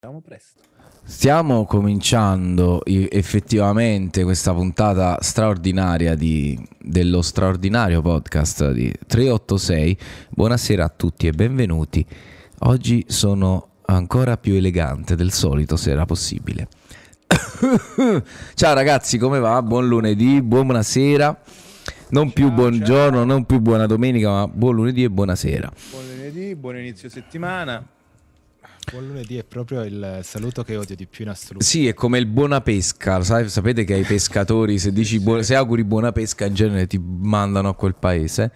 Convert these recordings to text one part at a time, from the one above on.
Presto. Stiamo cominciando effettivamente questa puntata straordinaria dello straordinario podcast di 386. Buonasera a tutti e benvenuti. Oggi sono ancora più elegante del solito, se era possibile. Ciao ragazzi, come va? Buon lunedì, buonasera. Non più buongiorno, non più buona domenica, ma buon lunedì e buonasera. Buon lunedì, buon inizio settimana. Buon lunedì è proprio il saluto che odio di più in assoluto. Sì, è come il buona pesca. Sapete che ai pescatori se dici se auguri buona pesca in genere ti mandano a quel paese.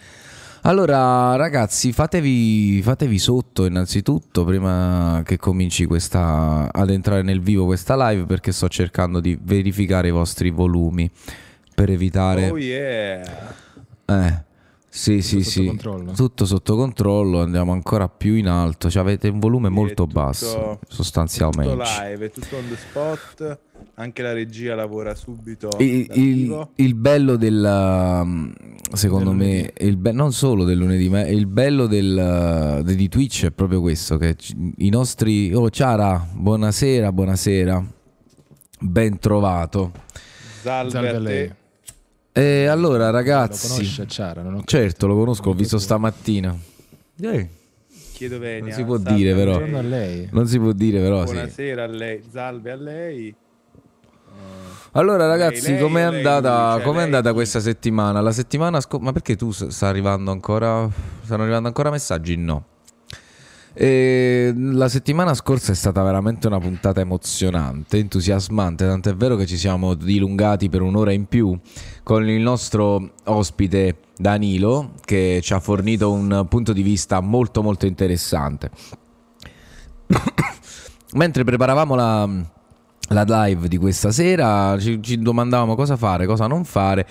Allora ragazzi, fatevi sotto innanzitutto prima che cominci ad entrare nel vivo questa live, perché sto cercando di verificare i vostri volumi per evitare... Oh yeah! Sì, tutto sì, controllo. Tutto sotto controllo, andiamo ancora più in alto, cioè avete un volume molto basso sostanzialmente. È tutto live, è tutto on the spot, anche la regia lavora subito. Il bello del, secondo me, non solo del lunedì, ma il bello di Twitch è proprio questo, che i nostri... Oh Ciara, buonasera, buonasera, ben trovato. Salve a te. E allora ragazzi, lo conosce Ciara? Certo, lo conosco, l'ho visto stamattina. Chiedo Venia. Non si può dire però. A lei. Non si può dire però. Buonasera a lei, salve a lei. Allora ragazzi, com'è andata, questa settimana? La settimana scorsa, ma perché tu stanno arrivando ancora messaggi? No. La settimana scorsa è stata veramente una puntata emozionante, entusiasmante, tant'è vero che ci siamo dilungati per un'ora in più con il nostro ospite Danilo, che ci ha fornito un punto di vista molto molto interessante. Mentre preparavamo la live di questa sera ci domandavamo cosa fare, cosa non fare,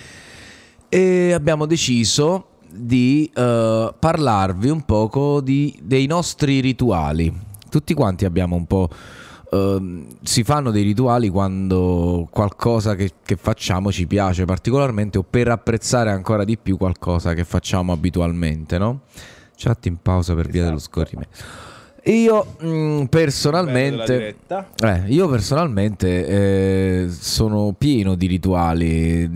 e abbiamo deciso di parlarvi un poco dei nostri rituali. Tutti quanti abbiamo un po'... si fanno dei rituali quando qualcosa che facciamo ci piace particolarmente, o per apprezzare ancora di più qualcosa che facciamo abitualmente, no? Chat in pausa per via dello scorrimento. Io personalmente sono pieno di rituali,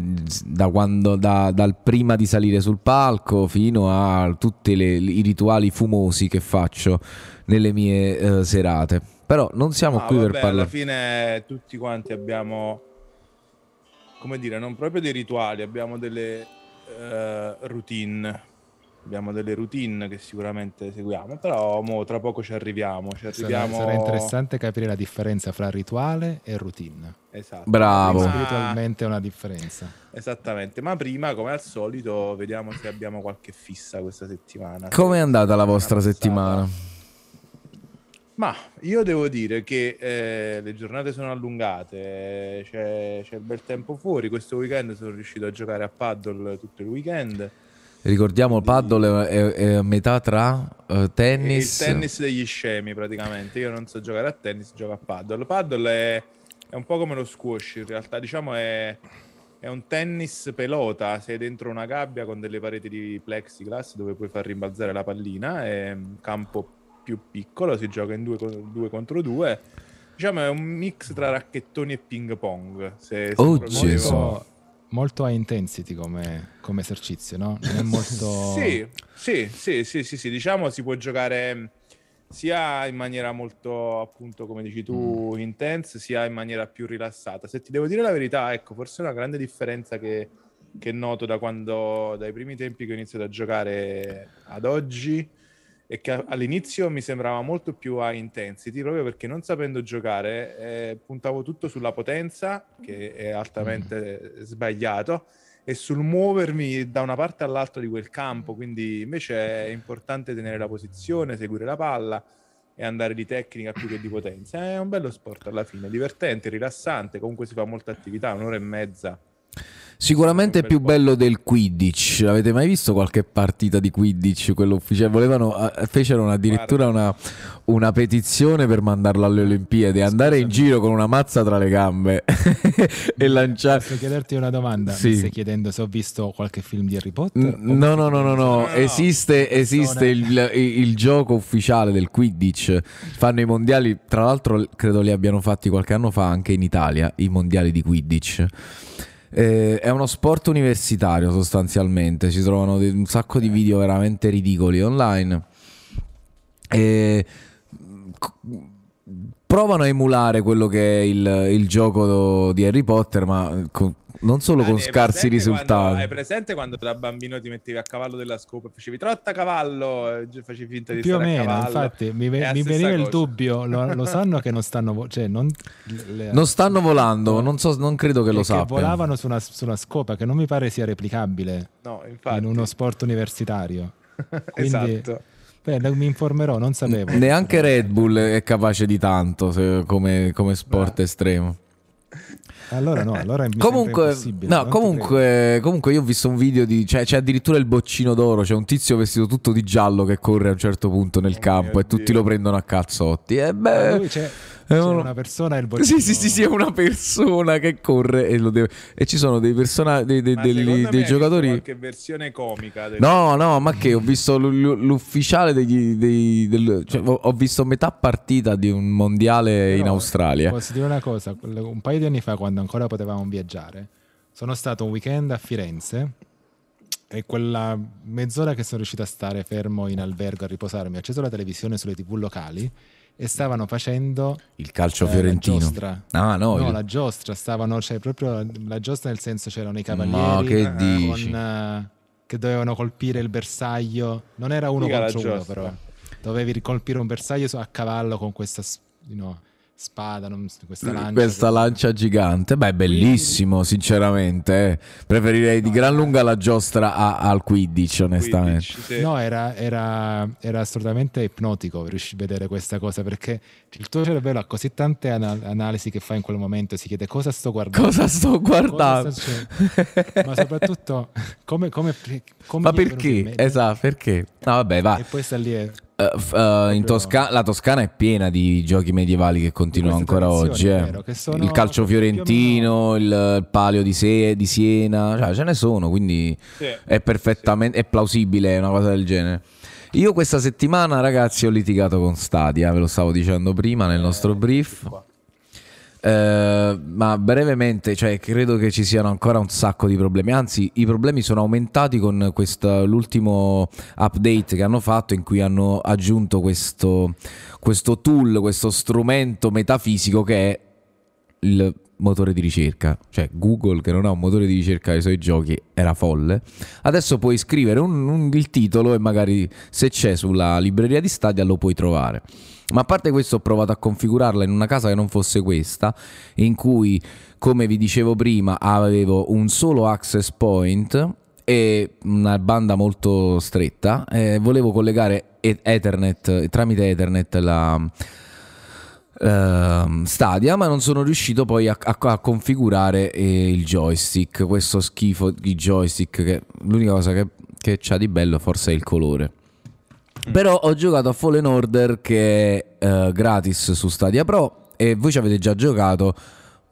dal prima di salire sul palco fino a tutti i rituali fumosi che faccio nelle mie serate. Però non siamo qui per parlare. Alla fine tutti quanti abbiamo, come dire, non proprio dei rituali, abbiamo delle routine. Abbiamo delle routine che sicuramente seguiamo, però tra poco ci arriviamo. Sarà interessante capire la differenza fra rituale e routine. Esatto. Bravo. Spiritualmente è una differenza. Esattamente, ma prima come al solito vediamo se abbiamo qualche fissa questa settimana. Come è andata la vostra settimana? Ma io devo dire che le giornate sono allungate, c'è il bel tempo fuori, questo weekend sono riuscito a giocare a paddle tutto il weekend. Ricordiamo, il paddle è metà tra tennis. Il tennis degli scemi praticamente. Io non so giocare a tennis, gioco a paddle. Il paddle è un po' come lo squash in realtà, diciamo è un tennis pelota. Sei dentro una gabbia con delle pareti di plexiglass dove puoi far rimbalzare la pallina. È un campo più piccolo, si gioca in 2 contro 2. Diciamo è un mix tra racchettoni e ping pong. Molto high intensity come esercizio, no? Non è molto... sì, diciamo si può giocare sia in maniera molto, appunto, come dici tu, intense, sia in maniera più rilassata. Se ti devo dire la verità, ecco, forse è una grande differenza che noto dai primi tempi che ho iniziato a giocare ad oggi, e che all'inizio mi sembrava molto più high intensity, proprio perché non sapendo giocare puntavo tutto sulla potenza, che è altamente sbagliato, e sul muovermi da una parte all'altra di quel campo. Quindi invece è importante tenere la posizione, seguire la palla e andare di tecnica più che di potenza. È un bello sport alla fine, divertente, rilassante, comunque si fa molta attività, un'ora e mezza. Sicuramente più bello del Quidditch. Avete mai visto qualche partita di Quidditch? Quello ufficiale. Volevano, fecero addirittura una petizione per mandarlo alle Olimpiadi. Andare in giro con una mazza tra le gambe e lanciare. Posso chiederti una domanda? Sì. Mi stai chiedendo se ho visto qualche film di Harry Potter? No. Esiste il gioco ufficiale del Quidditch. Fanno i mondiali. Tra l'altro credo li abbiano fatti qualche anno fa anche in Italia, i mondiali di Quidditch. È uno sport universitario sostanzialmente. Si trovano un sacco di video veramente ridicoli online. Provano a emulare quello che è il gioco di Harry Potter, ma non solo con scarsi risultati. Hai presente quando da bambino ti mettevi a cavallo della scopa e facevi trotta a cavallo, facevi finta di più stare o meno a cavallo? Infatti mi veniva il dubbio, lo sanno che non stanno, cioè non stanno volando, non credo che lo sappiano. Volavano su una scopa che non mi pare sia replicabile, no, infatti, in uno sport universitario. Quindi, esatto. Beh, mi informerò, non sapevo. Neanche Red Bull è capace di tanto come sport estremo. Allora comunque io ho visto un video di, c'è addirittura il boccino d'oro. C'è un tizio vestito tutto di giallo che corre a un certo punto nel campo e tutti lo prendono a cazzotti. C'è una persona e il boccino. Sì, è una persona che corre e lo deve. E ci sono dei personaggi, dei giocatori. Qualche versione comica del... No, ma che ho visto l'ufficiale ho visto metà partita di un mondiale in Australia. Posso dire una cosa? Un paio di anni fa, quando ancora potevamo viaggiare, sono stato un weekend a Firenze e quella mezz'ora che sono riuscito a stare fermo in albergo a riposarmi, ho acceso la televisione sulle TV locali e stavano facendo il calcio fiorentino. La giostra stavano, cioè proprio la giostra, nel senso c'erano i cavalieri che dovevano colpire il bersaglio. Non era uno contro uno, però dovevi colpire un bersaglio a cavallo con questa spada, questa lancia gigante. Beh, è bellissimo, sinceramente. Preferirei di gran lunga la giostra al Quidditch, onestamente. Quidditch, sì. No, era assolutamente ipnotico riuscire a vedere questa cosa, perché il tuo cervello ha così tante analisi che fa in quel momento. Si chiede cosa sto guardando? Ma soprattutto come ma perché? Esatto, perché? No, vabbè, va. E poi sta lì la Toscana è piena di giochi medievali che continuano ancora oggi. Il calcio fiorentino, il palio di Siena, ce ne sono, quindi è perfettamente è plausibile una cosa del genere. Io questa settimana, ragazzi, ho litigato con Stadia, ve lo stavo dicendo prima nel nostro brief. Ma brevemente, cioè, credo che ci siano ancora un sacco di problemi. Anzi, i problemi sono aumentati con l'ultimo update che hanno fatto, in cui hanno aggiunto questo tool, questo strumento metafisico che è il motore di ricerca. Cioè Google, che non ha un motore di ricerca ai suoi giochi, era folle. Adesso puoi scrivere il titolo e magari, se c'è sulla libreria di Stadia, lo puoi trovare. Ma a parte questo, ho provato a configurarla in una casa che non fosse questa, in cui, come vi dicevo prima, avevo un solo access point e una banda molto stretta. Volevo collegare tramite Ethernet la Stadia, ma non sono riuscito poi a configurare il joystick. Questo schifo di joystick, che l'unica cosa che c'ha di bello forse è il colore. Però ho giocato a Fallen Order, che è gratis su Stadia Pro, e voi ci avete già giocato.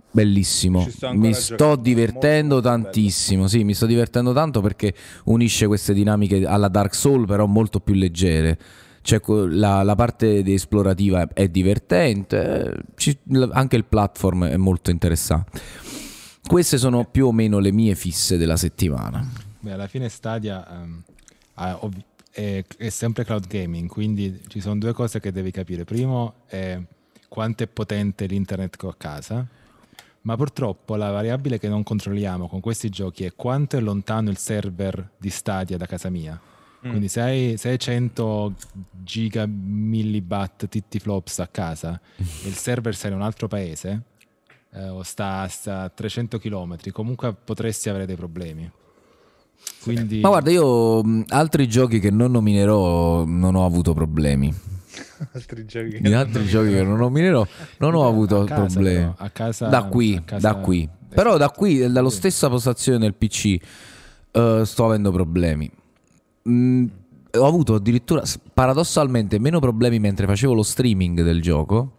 Bellissimo, mi sto divertendo tantissimo. Sì, mi sto divertendo tanto perché unisce queste dinamiche alla Dark Souls, però molto più leggere. Cioè, la parte esplorativa è divertente, anche il platform è molto interessante. Queste sono più o meno le mie fisse della settimana. Beh, alla fine Stadia è sempre cloud gaming, quindi ci sono due cose che devi capire. Primo è quanto è potente l'internet che ho a casa, ma purtroppo la variabile che non controlliamo con questi giochi è quanto è lontano il server di Stadia da casa mia. Quindi se hai 100 giga millibatt TTFlops a casa e il server sta in un altro paese o sta a 300 km, comunque potresti avere dei problemi. Quindi... Ma guarda, io altri giochi che non nominerò non ho avuto problemi. Altri giochi che non nominerò non ho avuto problemi. A casa, da qui, Però da qui, dalla stessa postazione del PC, sto avendo problemi. Ho avuto addirittura, paradossalmente, meno problemi mentre facevo lo streaming del gioco,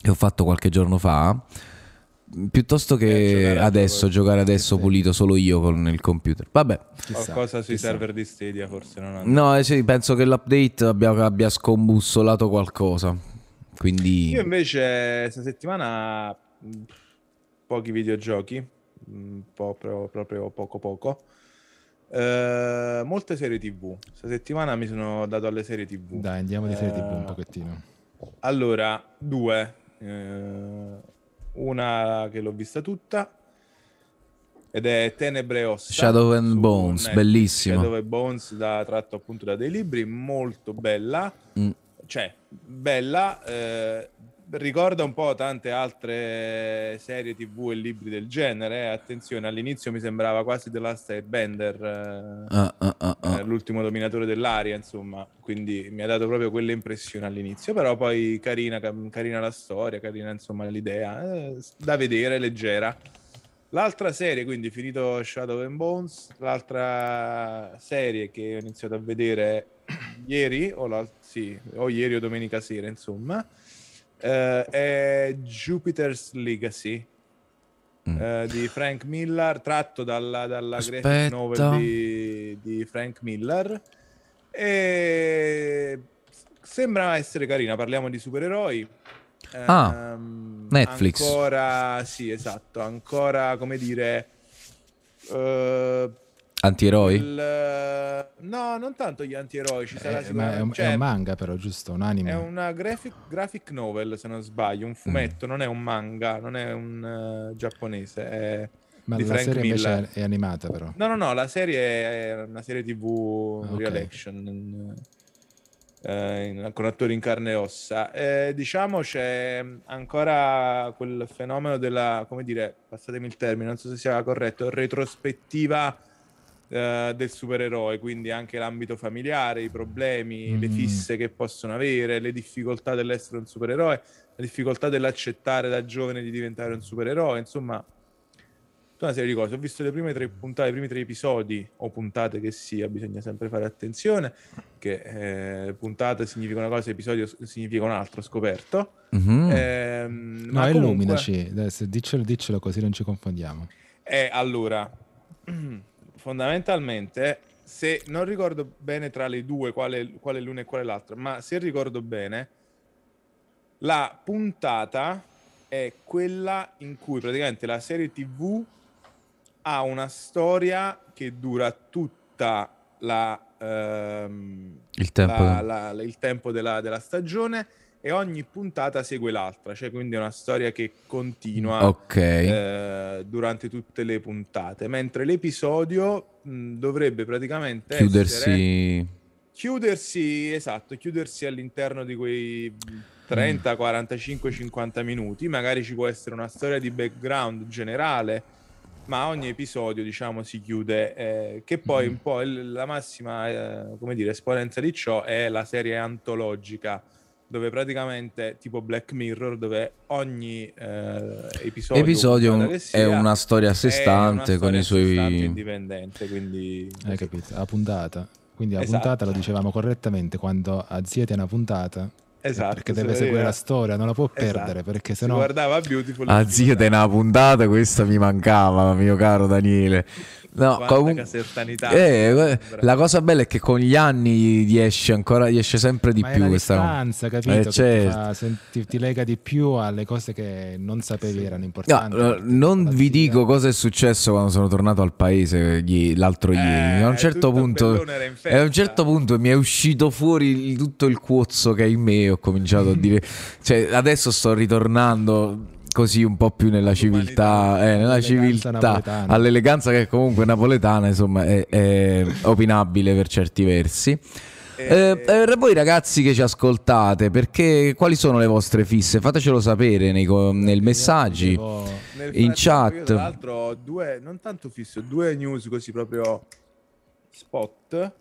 che ho fatto qualche giorno fa, piuttosto che adesso giocare adesso pulito solo io con il computer. Vabbè, qualcosa sui server di Stadia forse non hanno. No, sì, penso che l'update abbia scombussolato qualcosa. Quindi io invece questa settimana pochi videogiochi, proprio poco. Molte serie TV. Questa settimana mi sono dato alle serie TV. Dai, andiamo di serie TV un pochettino. Allora, due. Una che l'ho vista tutta ed è Tenebre Ossa, Shadow and Bones, Netflix, bellissima. Shadow and Bones, tratto appunto da dei libri, molto bella, cioè bella, ricorda un po' tante altre serie TV e libri del genere. Attenzione, all'inizio mi sembrava quasi The Last Airbender, l'ultimo dominatore dell'aria, insomma, quindi mi ha dato proprio quell'impressione all'inizio, però poi carina la storia, carina insomma l'idea, da vedere, leggera. L'altra serie, quindi finito Shadow and Bones, l'altra serie che ho iniziato a vedere ieri o ieri o domenica sera, insomma, è Jupiter's Legacy di Frank Miller, tratto dalla graphic novel di Frank Miller, e sembra essere carina. Parliamo di supereroi. Netflix. Ancora, sì, esatto, ancora, come dire, antieroi? No, non tanto gli antieroi. Ci sarà sicuramente... è un manga, però, giusto? Un anime. È una graphic novel, se non sbaglio, un fumetto, non è un manga, non è un giapponese. Ma la Frank serie Miller invece è animata, però. No, la serie è una serie TV, okay, real action, con attori in carne e ossa. Diciamo c'è ancora quel fenomeno della, come dire, passatemi il termine, non so se sia corretto, retrospettiva del supereroe, quindi anche l'ambito familiare, i problemi, le fisse che possono avere, le difficoltà dell'essere un supereroe, la difficoltà dell'accettare da giovane di diventare un supereroe, insomma tutta una serie di cose. Ho visto le prime tre puntate, i primi tre episodi o puntate che sia, bisogna sempre fare attenzione che puntate significa una cosa, episodio significa un altro, scoperto. Ma comunque... illuminaci, diccelo così non ci confondiamo. Allora fondamentalmente, se non ricordo bene tra le due quale l'una e quale l'altra, ma se ricordo bene, la puntata è quella in cui praticamente la serie TV ha una storia che dura tutta il tempo della stagione, e ogni puntata segue l'altra, cioè quindi è una storia che continua, okay, durante tutte le puntate, mentre l'episodio dovrebbe praticamente chiudersi all'interno di quei 30, 45, 50 minuti. Magari ci può essere una storia di background generale, ma ogni episodio, diciamo, si chiude, che poi un po' la massima come dire, esponenza di ciò è la serie antologica, dove praticamente, tipo Black Mirror, dove ogni episodio è una storia a sé stante, con i suoi indipendente, quindi hai capito, a puntata. Quindi a puntata lo dicevamo correttamente quando aziete una puntata. Esatto, perché deve seguire la storia, non la può perdere, perché sennò guardava Beautiful. Aziete una puntata, questa mi mancava, mio caro Daniele. No, la cosa bella è che con gli anni gli esce sempre di più questa distanza, capito? Certo. Ti lega di più alle cose che non sapevi erano importanti. No, non vi dico cosa è successo quando sono tornato al paese l'altro ieri. A un certo punto mi è uscito fuori tutto il cuozzo che è in me, ho cominciato a dire, cioè adesso sto ritornando così un po' più nella civiltà, all'eleganza che comunque napoletana, insomma, è opinabile per certi versi. Voi ragazzi che ci ascoltate, perché quali sono le vostre fisse? Fatecelo sapere nei messaggi, in chat. Io, tra l'altro, ho due news così proprio spot.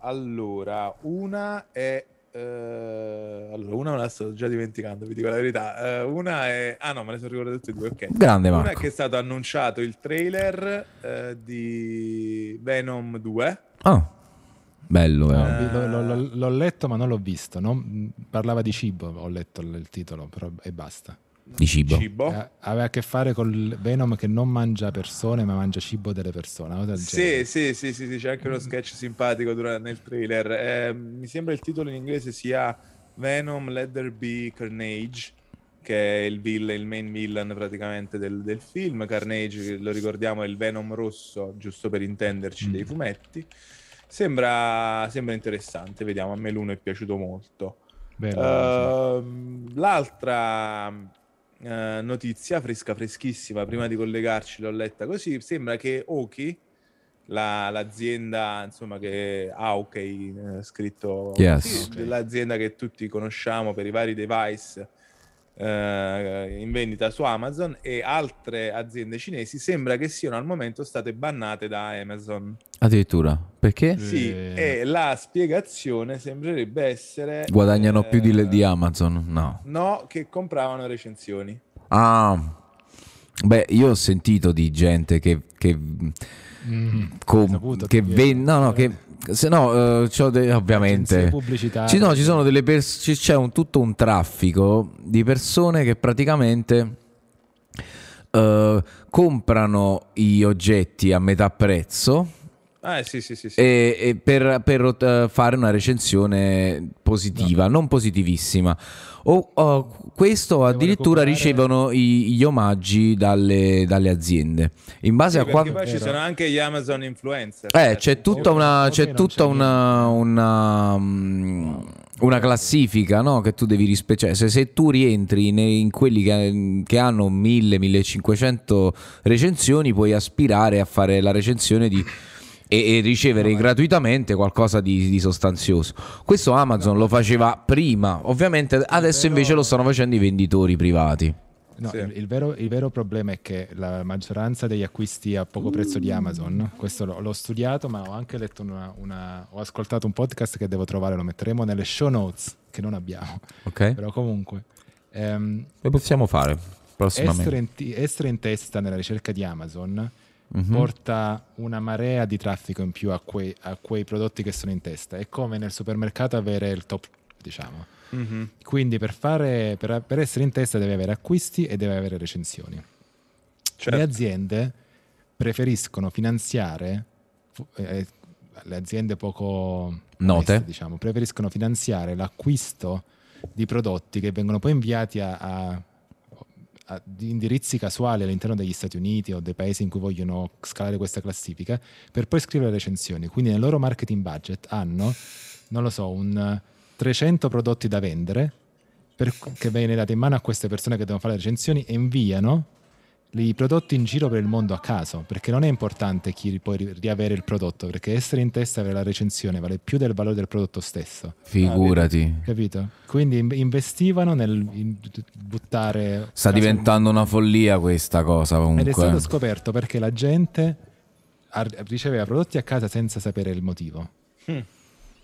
Allora, una è Allora, una me la sto già dimenticando, vi dico la verità. Una è... Ah no, me le sono ricordate tutte e due, ok. Grande Marco. Una è che è stato annunciato il trailer di Venom 2. Ah, bello. L'ho letto ma non l'ho visto, non... Parlava di cibo, ho letto il titolo però, e basta. Di cibo. Aveva a che fare col Venom che non mangia persone ma mangia cibo delle persone. Sì, c'è anche uno sketch simpatico nel trailer. Mi sembra il titolo in inglese sia Venom Let There Be Carnage, che è il main villain praticamente del film. Carnage, lo ricordiamo, è il Venom rosso, giusto per intenderci, dei fumetti. Sembra interessante, vediamo, a me l'uno è piaciuto molto. L'altra notizia freschissima, prima di collegarci l'ho letta così, sembra che Oaky, l'azienda insomma che ha scritto, yes, okay, l'azienda che tutti conosciamo per i vari device in vendita su Amazon, e altre aziende cinesi sembra che siano al momento state bannate da Amazon. Addirittura, perché? Sì, e la spiegazione sembrerebbe essere: guadagnano più di Amazon? No, che compravano recensioni. Beh, io ho sentito di gente ovviamente c'è tutto un traffico di persone che praticamente comprano gli oggetti a metà prezzo. Sì. E per fare una recensione positiva, no, non positivissima, questo addirittura ricevono gli omaggi dalle aziende in base a quanto. Poi ci sono anche gli Amazon influencer, c'è tutta una classifica, no? Che tu devi rispettare, cioè, se tu rientri in quelli che hanno 1000-1500 recensioni, puoi aspirare a fare la recensione di e ricevere gratuitamente qualcosa di sostanzioso. Questo Amazon lo faceva prima, ovviamente adesso invece lo stanno facendo i venditori privati. Il vero problema è che la maggioranza degli acquisti a poco prezzo di Amazon, questo l'ho studiato, ma ho anche letto ho ascoltato un podcast che devo trovare, lo metteremo nelle show notes che non abbiamo, okay. Però comunque lo possiamo fare prossimamente. Essere in testa nella ricerca di Amazon porta una marea di traffico in più a quei prodotti che sono in testa. È come nel supermercato avere il top, diciamo. Quindi per essere in testa deve avere acquisti e deve avere recensioni. Certo. Le aziende preferiscono finanziare le aziende poco note, diciamo, preferiscono finanziare l'acquisto di prodotti che vengono poi inviati di indirizzi casuali all'interno degli Stati Uniti o dei paesi in cui vogliono scalare questa classifica, per poi scrivere recensioni. Quindi nel loro marketing budget hanno, non lo so, un 300 prodotti da vendere che viene dato in mano a queste persone che devono fare le recensioni, e inviano i prodotti in giro per il mondo a caso, perché non è importante chi può riavere il prodotto, perché essere in testa per la recensione vale più del valore del prodotto stesso. Figurati, capito? Quindi investivano nel buttare. Sta diventando una follia questa cosa comunque. Ed è stato scoperto perché la gente riceveva prodotti a casa senza sapere il motivo.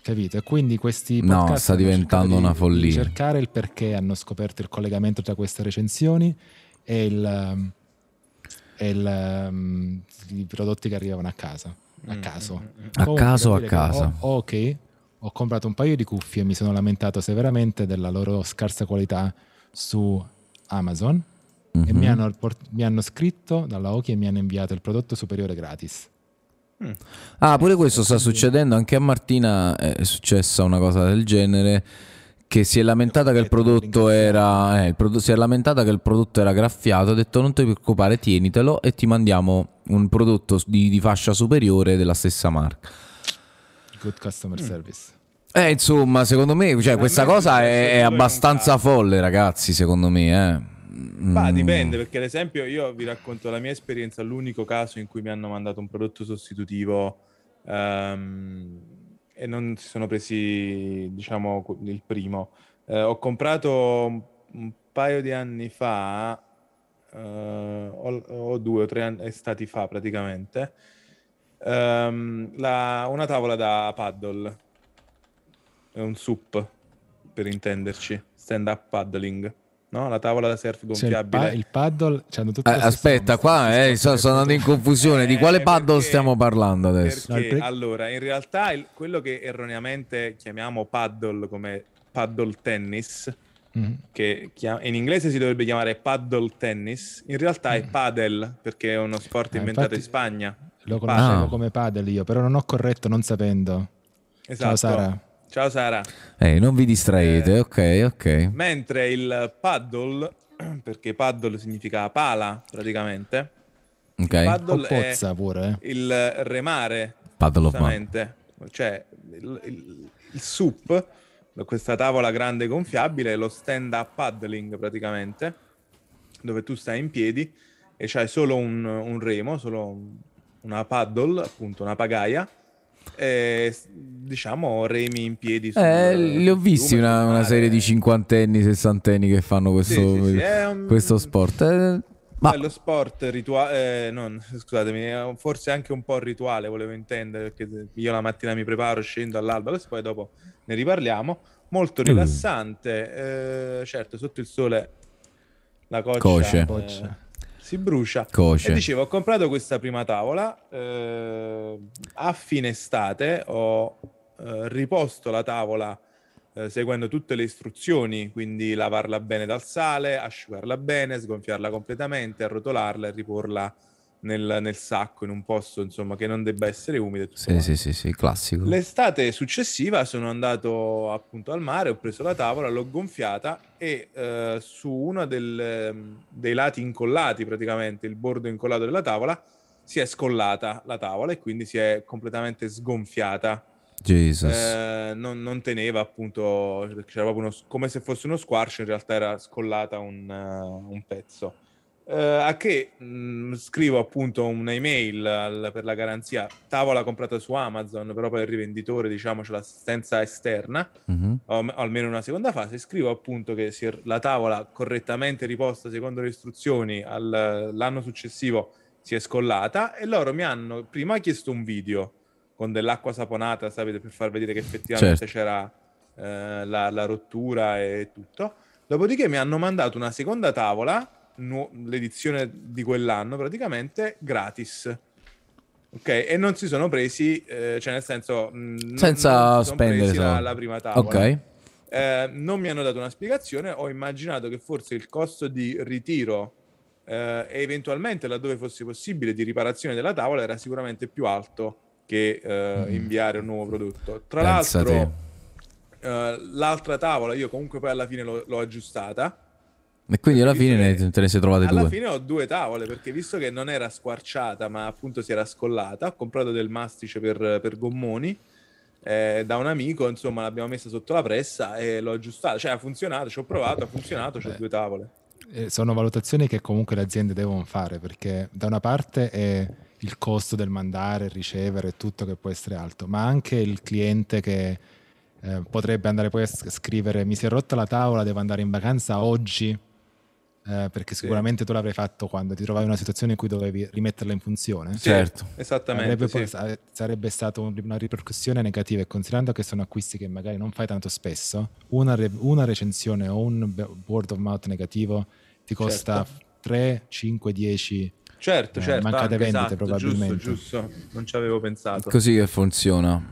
Capito? E quindi questi podcast sta diventando una follia. Cercare il perché hanno scoperto il collegamento tra queste recensioni e i prodotti che arrivavano a casa a caso. Ok, ho comprato un paio di cuffie e mi sono lamentato severamente della loro scarsa qualità su Amazon, e mi hanno scritto dalla Oaky e mi hanno inviato il prodotto superiore gratis. Pure questo sta succedendo anche a Martina, è successa una cosa del genere, che si è lamentata che il prodotto era graffiato. Ha detto: non ti preoccupare, tienitelo e ti mandiamo un prodotto di fascia superiore della stessa marca. Good customer service. Insomma, secondo me, cioè, questa cosa è abbastanza folle, ragazzi, secondo me. Ma dipende, perché ad esempio io vi racconto la mia esperienza, l'unico caso in cui mi hanno mandato un prodotto sostitutivo e non si sono presi, diciamo, il primo. Ho comprato un paio di anni fa, o 2 o 3 anni estati fa praticamente, una tavola da paddle, un SUP, per intenderci, stand up paddling, no? La tavola da surf gonfiabile, cioè il paddle, cioè, aspetta qua, sono andato in confusione, di quale paddle stiamo parlando adesso? Perché, allora, in realtà quello che erroneamente chiamiamo paddle come paddle tennis, che in inglese si dovrebbe chiamare paddle tennis, in realtà è padel, perché è uno sport inventato in Spagna. Lo conoscevo come padel io, però non ho corretto non sapendo. Esatto. Ciao Sara. Ciao Sara. Non vi distraete, ok. Mentre il paddle, perché paddle significa pala praticamente, il paddle pozza è pure, il remare, cioè il sup, questa tavola grande gonfiabile è lo stand up paddling praticamente, dove tu stai in piedi e c'hai solo un remo, solo una paddle, appunto una pagaia, e, diciamo, remi in piedi sul, li ho visti una serie di cinquantenni, sessantenni che fanno questo sport, ma lo sport rituale, scusatemi, forse anche un po' rituale volevo intendere, perché io la mattina mi preparo, scendo all'alba, e poi dopo ne riparliamo. Molto rilassante, certo, sotto il sole la coccia si brucia. E dicevo, ho comprato questa prima tavola, a fine estate ho riposto la tavola seguendo tutte le istruzioni, quindi lavarla bene dal sale, asciugarla bene, sgonfiarla completamente, arrotolarla e riporla nel sacco, in un posto insomma che non debba essere umido. Sì, classico. L'estate successiva sono andato appunto al mare, ho preso la tavola, l'ho gonfiata e su uno dei lati incollati, praticamente il bordo incollato della tavola, si è scollata la tavola e quindi si è completamente sgonfiata. Non teneva, appunto, c'era proprio come se fosse uno squarcio, in realtà era scollata un pezzo. A che scrivo appunto un'email per la garanzia, tavola comprata su Amazon, però poi il rivenditore, diciamo, c'è l'assistenza esterna, o almeno una seconda fase. Scrivo appunto che la tavola correttamente riposta secondo le istruzioni l'anno successivo si è scollata, e loro mi hanno prima chiesto un video con dell'acqua saponata, sapete, per far vedere che effettivamente c'era la rottura e tutto. Dopodiché mi hanno mandato una seconda tavola, l'edizione di quell'anno praticamente, gratis, e non si sono presi, cioè nel senso senza spendere la prima tavola. Non mi hanno dato una spiegazione, ho immaginato che forse il costo di ritiro e eventualmente, laddove fosse possibile, di riparazione della tavola era sicuramente più alto che inviare un nuovo prodotto. Tra l'altro l'altra tavola io comunque poi alla fine l'ho aggiustata. E quindi alla fine te ne sei trovate due. Alla fine ho due tavole, perché visto che non era squarciata ma appunto si era scollata, ho comprato del mastice per gommoni da un amico, insomma l'abbiamo messa sotto la pressa e l'ho aggiustata, cioè ha funzionato, ci ho provato, ha funzionato, c'ho due tavole. Sono valutazioni che comunque le aziende devono fare, perché da una parte è il costo del mandare, ricevere, tutto, che può essere alto, ma anche il cliente che potrebbe andare poi a scrivere: mi si è rotta la tavola, devo andare in vacanza oggi. Perché sicuramente tu l'avrai fatto quando ti trovavi in una situazione in cui dovevi rimetterla in funzione. Esattamente. Sarebbe stata una ripercussione negativa, e considerando che sono acquisti che magari non fai tanto spesso, una recensione o un word of mouth negativo ti costa 3, 5, 10 mancate vendite, probabilmente. Giusto, non ci avevo pensato. Così che funziona.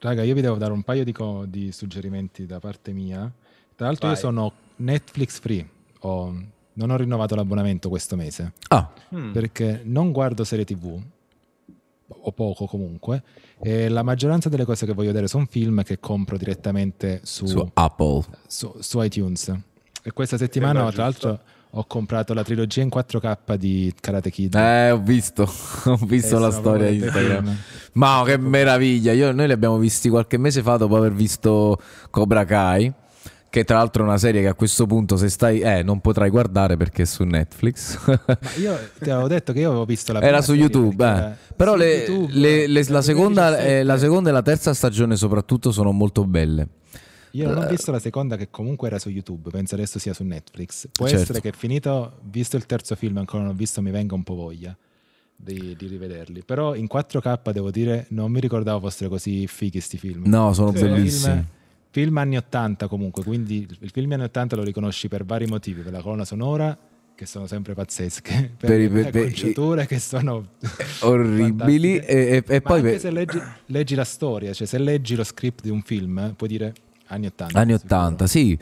Raga, io vi devo dare un paio di suggerimenti da parte mia. Tra l'altro io sono Netflix free, non ho rinnovato l'abbonamento questo mese perché non guardo serie TV, o poco comunque, e la maggioranza delle cose che voglio vedere sono film che compro direttamente su Apple, su iTunes. E questa settimana tra l'altro ho comprato la trilogia in 4K di Karate Kid. Ho visto la storia Instagram. Ma che meraviglia! Noi li abbiamo visti qualche mese fa, dopo aver visto Cobra Kai, che tra l'altro è una serie che a questo punto, se stai non potrai guardare perché è su Netflix. Ma io ti avevo detto che io avevo visto la prima, era su YouTube, però su YouTube, la seconda e la terza stagione soprattutto sono molto belle. Io non ho visto la seconda, che comunque era su YouTube, penso adesso sia su Netflix. Può essere che, finito, visto il terzo film ancora non ho visto, mi venga un po' voglia di rivederli, però in 4K devo dire non mi ricordavo fossero così fighi sti film. No, sono bellissimi. Film anni 80 comunque, quindi il film anni 80 lo riconosci per vari motivi, per la colonna sonora, che sono sempre pazzesche, per le acconciature che sono orribili, e poi anche se leggi la storia, cioè se leggi lo script di un film puoi dire anni 80. Anni 80, sì,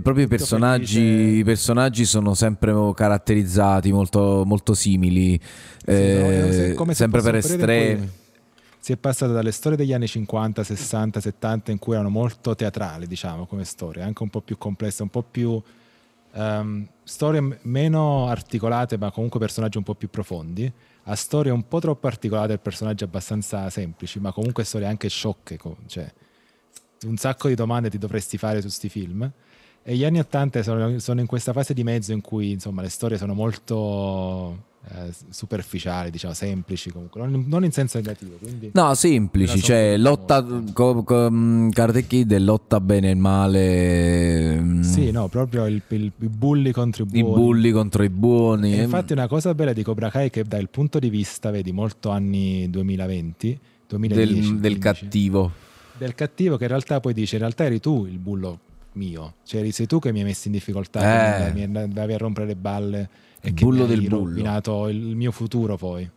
proprio i personaggi sono sempre caratterizzati molto, molto simili, sì, come sempre per estremi. Si è passato dalle storie degli anni 50, 60, 70 in cui erano molto teatrali, diciamo, come storie, anche un po' più complesse, un po' più storie meno articolate ma comunque personaggi un po' più profondi, a storie un po' troppo articolate e personaggi abbastanza semplici ma comunque storie anche sciocche, cioè un sacco di domande ti dovresti fare su sti film. E gli anni 80 sono in questa fase di mezzo in cui insomma le storie sono molto superficiali, diciamo, semplici comunque, non in senso negativo, quindi no, semplici, cioè lotta Karate Kid e lotta bene e male, sì, no, proprio i bulli contro i buoni, e infatti una cosa bella di Cobra Kai è che dal punto di vista, vedi, molto anni 2020, 2010, del cattivo che in realtà poi dice, in realtà eri tu il bullo mio, cioè sei tu che mi hai messo in difficoltà, mi andavi a rompere le balle e che mi hai rovinato il mio futuro poi.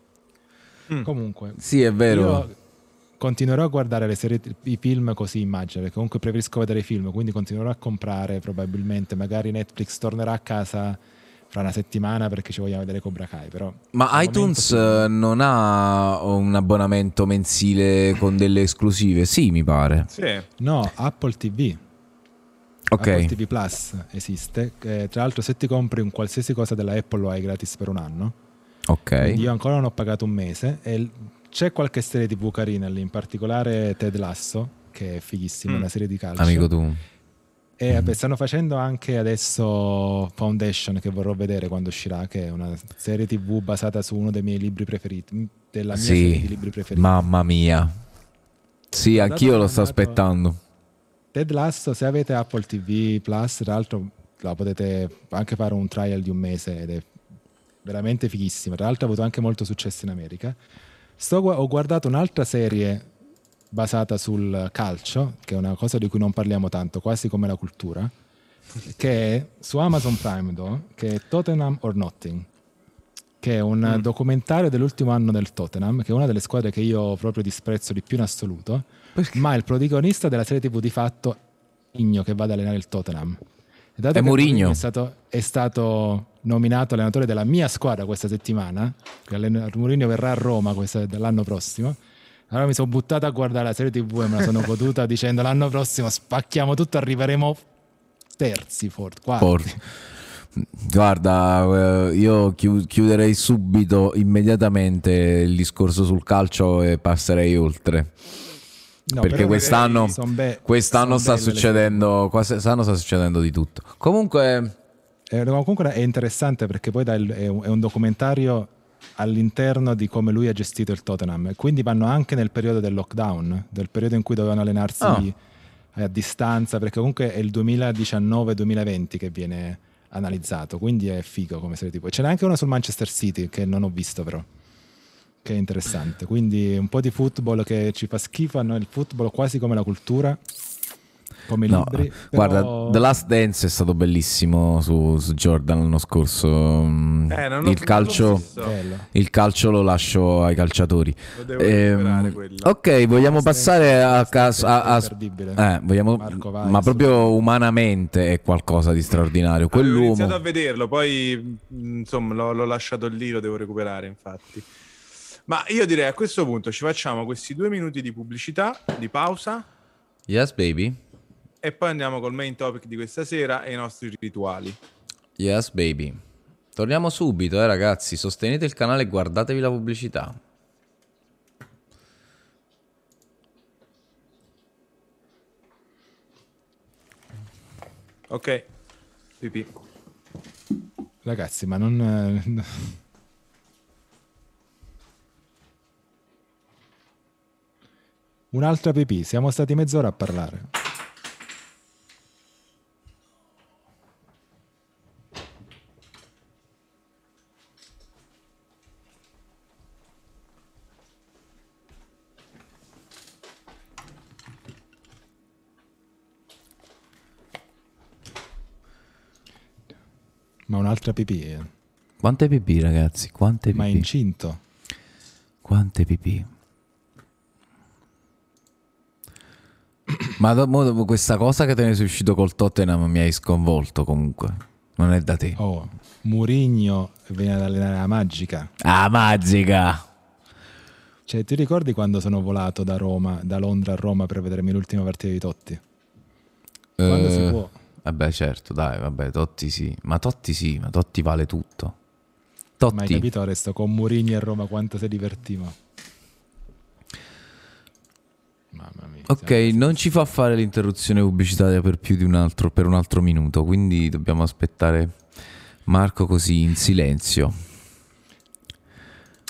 Comunque sì, è vero, io continuerò a guardare le serie, i film così, immagino, perché comunque preferisco vedere i film, quindi continuerò a comprare, probabilmente magari Netflix tornerà a casa fra una settimana perché ci vogliamo vedere Cobra Kai, però. Ma iTunes non ha un abbonamento mensile con delle esclusive? Sì, mi pare. Sì. No, Apple TV. Okay. Apple TV Plus esiste, tra l'altro se ti compri un qualsiasi cosa della Apple lo hai gratis per un anno. Ok. Quindi io ancora non ho pagato un mese, e c'è qualche serie TV carina lì, in particolare Ted Lasso, che è fighissima, una serie di calcio. Amico tu. E vabbè, stanno facendo anche adesso Foundation, che vorrò vedere quando uscirà, che è una serie TV basata su uno dei miei libri preferiti, della mia serie di libri preferiti. Mamma mia. Sì, anch'io lo sto aspettando. Ted Lasso, se avete Apple TV Plus, tra l'altro la potete anche fare un trial di un mese ed è veramente fighissima. Tra l'altro ha avuto anche molto successo in America. Ho guardato un'altra serie basata sul calcio, che è una cosa di cui non parliamo tanto, quasi come la cultura, che è su Amazon Prime, che è Tottenham or Nothing, che è un documentario dell'ultimo anno del Tottenham, che è una delle squadre che io proprio disprezzo di più in assoluto. Perché? Ma il protagonista della serie TV di fatto che va ad allenare il Tottenham. Dato che Mourinho è stato nominato allenatore della mia squadra questa settimana, Mourinho verrà a Roma l'anno prossimo, allora mi sono buttato a guardare la serie TV e me la sono goduta dicendo l'anno prossimo spacchiamo tutto, arriveremo terzi, quarti. Guarda, io chiuderei subito, immediatamente, il discorso sul calcio e passerei oltre. No, perché quest'anno sta succedendo, di tutto. Comunque è interessante, perché poi è un documentario all'interno di come lui ha gestito il Tottenham, quindi vanno anche nel periodo del lockdown, del periodo in cui dovevano allenarsi a distanza, perché comunque è il 2019-2020 che viene analizzato, quindi è figo come serie tipo. Ce n'è anche una sul Manchester City che non ho visto, però, che è interessante. Quindi un po' di football che ci fa schifo, no? Il football quasi come la cultura, come i libri. Guarda, però... The Last Dance è stato bellissimo su Jordan l'anno scorso. Il calcio lo lascio ai calciatori. Ok, vogliamo passare a ma proprio umanamente è qualcosa di straordinario. Quell'uomo, ho iniziato a vederlo, poi insomma l'ho lasciato lì, lo devo recuperare, infatti. Ma io direi, a questo punto ci facciamo questi 2 minuti di pubblicità, di pausa. Yes, baby. E poi andiamo col main topic di questa sera e i nostri rituali. Yes, baby. Torniamo subito, ragazzi. Sostenete il canale e guardatevi la pubblicità. Ok. Pipì. Ragazzi, ma non... Un'altra pipì, siamo stati mezz'ora a parlare. Ma un'altra pipì. Quante pipì, ragazzi? Quante pipì? Ma è incinto. Quante pipì? Ma dopo questa cosa che te ne sei uscito col Tottenham mi hai sconvolto comunque. Non è da te. Oh, Mourinho viene ad allenare la Magica. Ah, Magica! Cioè, ti ricordi quando sono volato da Roma, da Londra a Roma per vedermi l'ultima partita di Totti? Quando si può. Vabbè, certo, dai, vabbè, Totti sì. Ma Totti sì, ma Totti vale tutto. Totti. Ma hai capito, resto con Mourinho a Roma quanto si divertiva. Mamma mia. Ok, non ci fa fare l'interruzione pubblicitaria per più di un altro minuto, quindi dobbiamo aspettare Marco così in silenzio.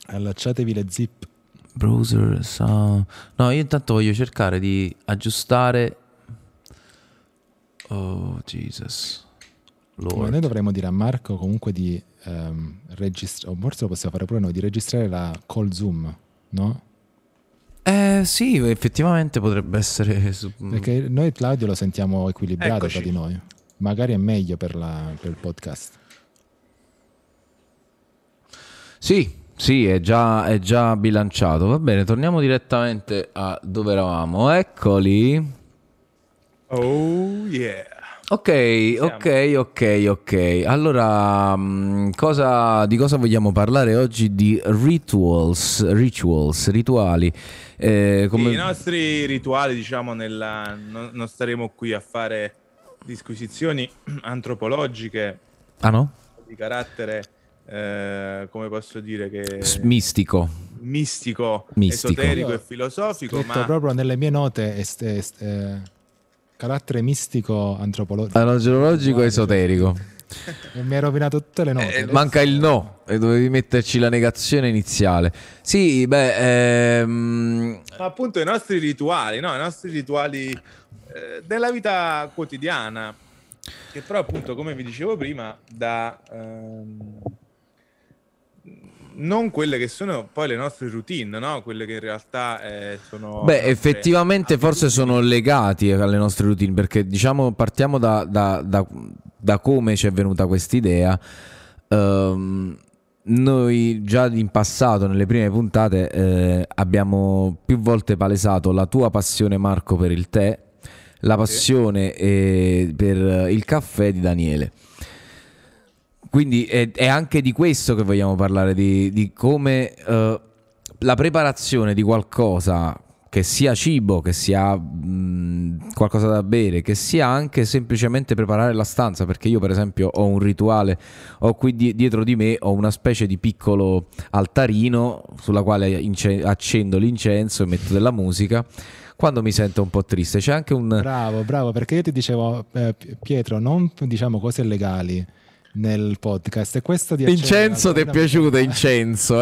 Allacciatevi le zip. Browser. No, io intanto voglio cercare di aggiustare. Oh Jesus Lord. Ma noi dovremmo dire a Marco comunque di registrare, o forse lo possiamo fare pure noi, di registrare la call Zoom, no? Sì, effettivamente potrebbe essere. Perché noi Claudio lo sentiamo equilibrato. Eccoci. Tra di noi magari è meglio per il podcast. Sì, sì, è già bilanciato. Va bene, torniamo direttamente a dove eravamo. Eccoli. Oh yeah. Ok. Allora, di cosa vogliamo parlare oggi? Di rituali. Come... I nostri rituali, diciamo, non staremo qui a fare disquisizioni antropologiche. Ah no? Di carattere, come posso dire, che... Mistico. Esoterico e filosofico. Ma proprio nelle mie note carattere mistico, antropologico, e esoterico. E mi hai rovinato tutte le note. Manca il no, e dovevi metterci la negazione iniziale. Sì, beh, appunto, i nostri rituali della vita quotidiana, che però, appunto, come vi dicevo prima, non quelle che sono poi le nostre routine, no? Quelle che in realtà sono... Beh, effettivamente forse sono legati alle nostre routine, perché diciamo partiamo da come ci è venuta quest'idea. Noi già in passato, nelle prime puntate, abbiamo più volte palesato la tua passione, Marco, per il tè, la passione per il caffè di Daniele. Quindi è anche di questo che vogliamo parlare, di come la preparazione di qualcosa, che sia cibo, che sia qualcosa da bere, che sia anche semplicemente preparare la stanza, perché io per esempio ho un rituale, ho qui dietro di me ho una specie di piccolo altarino sulla quale accendo l'incenso e metto della musica. Quando mi sento un po' triste c'è anche un... Bravo, perché io ti dicevo, Pietro, non diciamo cose legali nel podcast, e questo di incenso ti è piaciuto? Incenso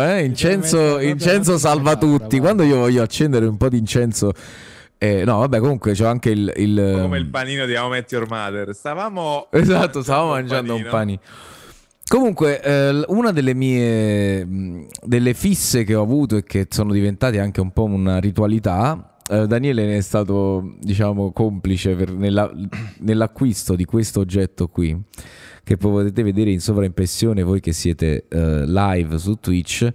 salva tutti. Quando io voglio accendere un po' di incenso, no vabbè, comunque c'ho anche il come il panino di How I Met Your Mother. Stavamo mangiando un panino. Comunque una delle mie fisse che ho avuto e che sono diventate anche un po' una ritualità, Daniele ne è stato, diciamo, complice nell'acquisto di questo oggetto qui, che potete vedere in sovraimpressione voi che siete live su Twitch.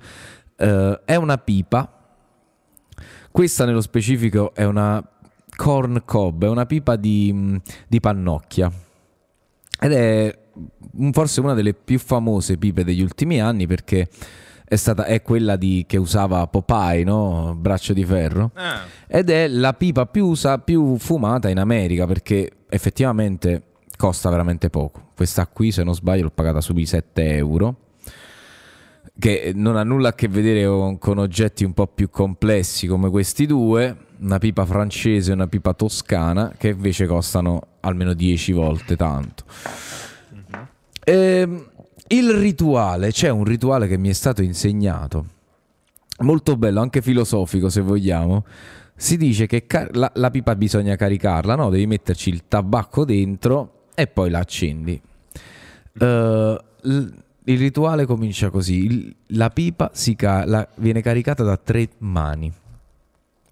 È una pipa. Questa nello specifico è una corn cob, è una pipa di pannocchia, ed è forse una delle più famose pipe degli ultimi anni, perché è quella che usava Popeye, no? Braccio di Ferro. Ah. Ed è la pipa più fumata in America, perché effettivamente costa veramente poco. Questa qui, se non sbaglio, l'ho pagata sui 7 euro, che non ha nulla a che vedere con oggetti un po' più complessi come questi due, una pipa francese e una pipa toscana, che invece costano almeno 10 volte tanto. Il rituale, c'è un rituale che mi è stato insegnato, molto bello, anche filosofico se vogliamo. Si dice che la pipa bisogna caricarla, no? Devi metterci il tabacco dentro e poi la accendi. Il rituale comincia così. La pipa viene caricata da 3 mani.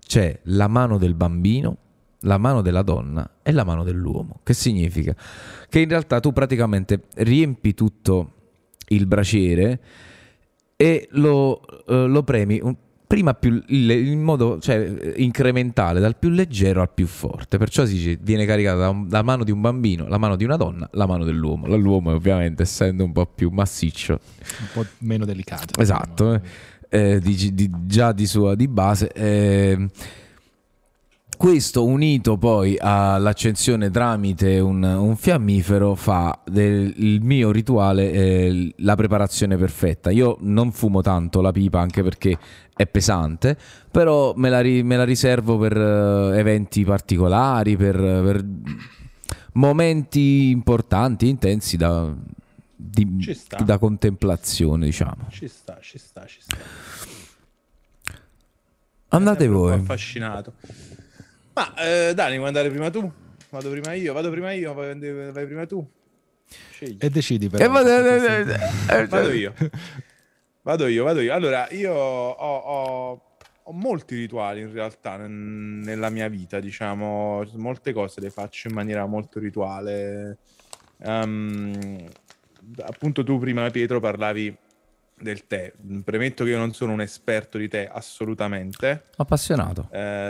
C'è la mano del bambino, la mano della donna è la mano dell'uomo. Che significa? Che in realtà tu praticamente riempi tutto il braciere e lo premi prima più in modo, cioè, incrementale, dal più leggero al più forte. Perciò si dice, viene caricata la mano di un bambino, la mano di una donna, la mano dell'uomo. L'uomo ovviamente, essendo un po' più massiccio, un po' meno delicato, esatto, già di sua di base, questo unito poi all'accensione tramite un fiammifero fa del mio rituale la preparazione perfetta. Io non fumo tanto la pipa, anche perché è pesante, però me la riservo per eventi particolari, per momenti importanti, intensi da contemplazione, diciamo. Ci sta. Andate voi. Un po' affascinato. Ma Dani, vuoi andare prima tu? Vado prima io, vai prima tu. Scegli. E decidi però. Vado io. Allora, io ho molti rituali in realtà nella mia vita, diciamo. Molte cose le faccio in maniera molto rituale. Appunto, tu prima, Pietro, parlavi del tè. Premetto che io non sono un esperto di tè, assolutamente. Appassionato.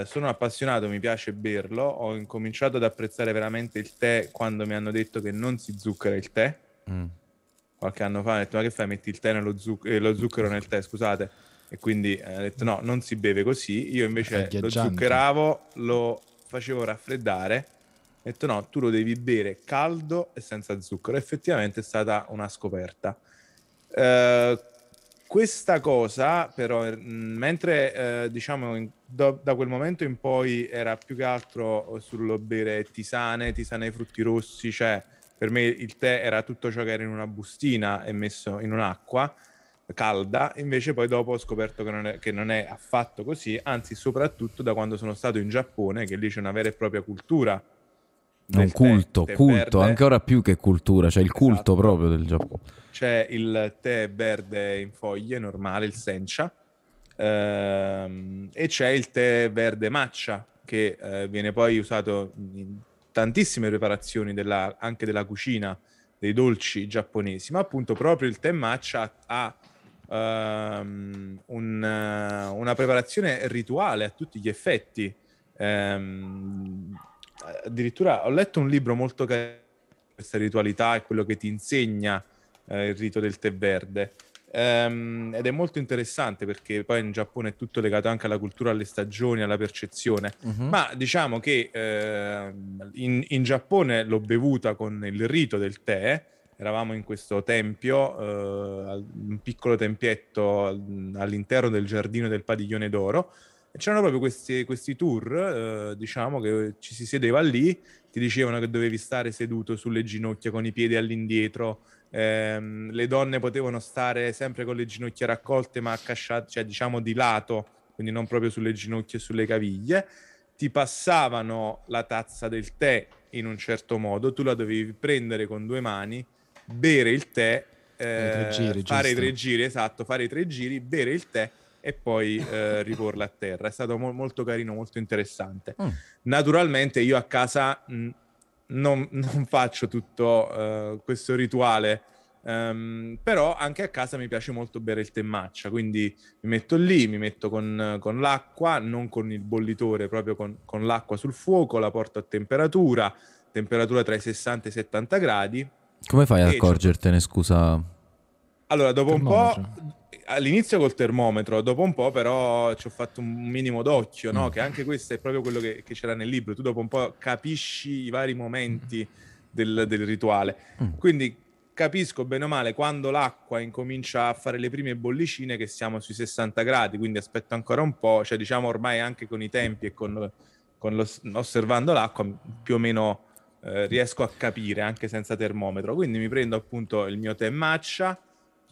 Sono appassionato, mi piace berlo. Ho incominciato ad apprezzare veramente il tè quando mi hanno detto che non si zucchera il tè. Qualche anno fa ho detto, ma che fai, metti il tè lo zucchero nel tè, scusate. E quindi ho detto no, non si beve così. Io invece lo zuccheravo, lo facevo raffreddare. Ho detto no, tu lo devi bere caldo e senza zucchero. Effettivamente è stata una scoperta. Questa cosa però, mentre diciamo da quel momento in poi era più che altro sullo bere tisane ai frutti rossi, cioè per me il tè era tutto ciò che era in una bustina e messo in un'acqua calda. Invece poi dopo ho scoperto che non è affatto così, anzi soprattutto da quando sono stato in Giappone, che lì c'è una vera e propria cultura. Un culto, anche ora più che cultura, cioè il culto proprio del Giappone. C'è il tè verde in foglie normale, il sencha, e c'è il tè verde matcha che viene poi usato in tantissime preparazioni anche della cucina, dei dolci giapponesi. Ma appunto proprio il tè matcha ha una preparazione rituale a tutti gli effetti. Addirittura ho letto un libro molto carino, questa ritualità è quello che ti insegna il rito del tè verde, ed è molto interessante perché poi in Giappone è tutto legato anche alla cultura, alle stagioni, alla percezione. Ma diciamo che in Giappone l'ho bevuta con il rito del tè. Eravamo in questo tempio, un piccolo tempietto all'interno del giardino del Padiglione d'Oro. C'erano proprio questi tour, diciamo, che ci si sedeva lì, ti dicevano che dovevi stare seduto sulle ginocchia con i piedi all'indietro, le donne potevano stare sempre con le ginocchia raccolte ma accasciate, cioè diciamo di lato, quindi non proprio sulle ginocchia e sulle caviglie. Ti passavano la tazza del tè in un certo modo, tu la dovevi prendere con due mani, bere il tè, fare i tre giri, bere il tè e poi riporla a terra. È stato molto carino, molto interessante. Naturalmente io a casa non faccio tutto questo rituale, però anche a casa mi piace molto bere il tè matcha, quindi mi metto con l'acqua, non con il bollitore, proprio con l'acqua sul fuoco, la porto a temperatura tra i 60 e i 70 gradi. Come fai ad accorgertene, scusa? Allora, dopo un po'... All'inizio col termometro, dopo un po' però ci ho fatto un minimo d'occhio, no? Che anche questo è proprio quello che c'era nel libro. Tu dopo un po' capisci i vari momenti del rituale. Quindi capisco bene o male quando l'acqua incomincia a fare le prime bollicine, che siamo sui 60 gradi, quindi aspetto ancora un po'. Cioè diciamo ormai anche con i tempi e osservando l'acqua più o meno riesco a capire anche senza termometro. Quindi mi prendo appunto il mio tè matcha,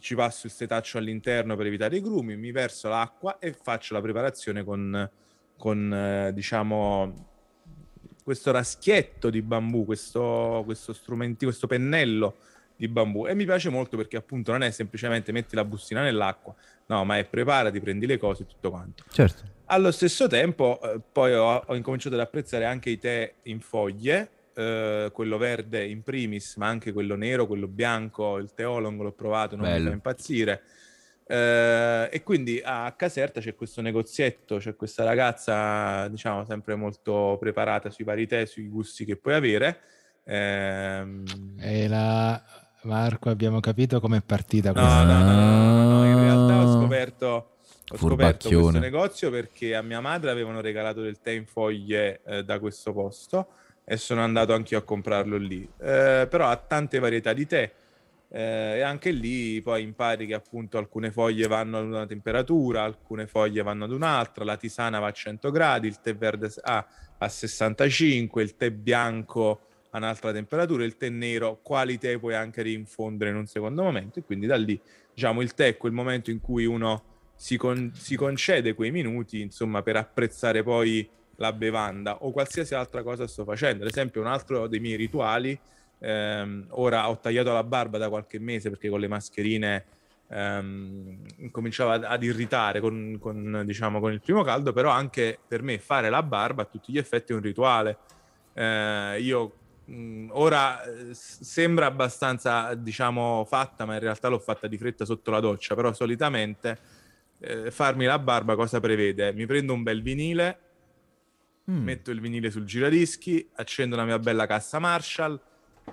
ci passo il setaccio all'interno per evitare i grumi, mi verso l'acqua e faccio la preparazione con diciamo questo raschietto di bambù, questo pennello di bambù. E mi piace molto perché appunto non è semplicemente metti la bustina nell'acqua, no, ma è preparati, prendi le cose e tutto quanto. Certo. Allo stesso tempo poi ho incominciato ad apprezzare anche i tè in foglie, quello verde in primis, ma anche quello nero, quello bianco, il tè oolong l'ho provato, non mi fa impazzire. E quindi a Caserta c'è questo negozietto, c'è questa ragazza, diciamo, sempre molto preparata sui vari tè, sui gusti che puoi avere. E la... Marco, abbiamo capito com'è partita questa. No, in realtà ho scoperto questo negozio perché a mia madre avevano regalato del tè in foglie da questo posto e sono andato anch'io a comprarlo lì, però ha tante varietà di tè, e anche lì poi impari che appunto alcune foglie vanno ad una temperatura, alcune foglie vanno ad un'altra, la tisana va a 100 gradi, il tè verde a 65, il tè bianco a un'altra temperatura, il tè nero, quali tè puoi anche rinfondere in un secondo momento, e quindi da lì, diciamo, il tè è quel momento in cui uno si concede quei minuti, insomma, per apprezzare poi la bevanda o qualsiasi altra cosa sto facendo. Ad esempio, un altro dei miei rituali, ora ho tagliato la barba da qualche mese perché con le mascherine cominciava ad irritare con il primo caldo, però anche per me fare la barba a tutti gli effetti è un rituale. Io ora sembra abbastanza, diciamo, fatta, ma in realtà l'ho fatta di fretta sotto la doccia, però solitamente farmi la barba cosa prevede? Mi prendo un bel vinile, metto il vinile sul giradischi, accendo la mia bella cassa Marshall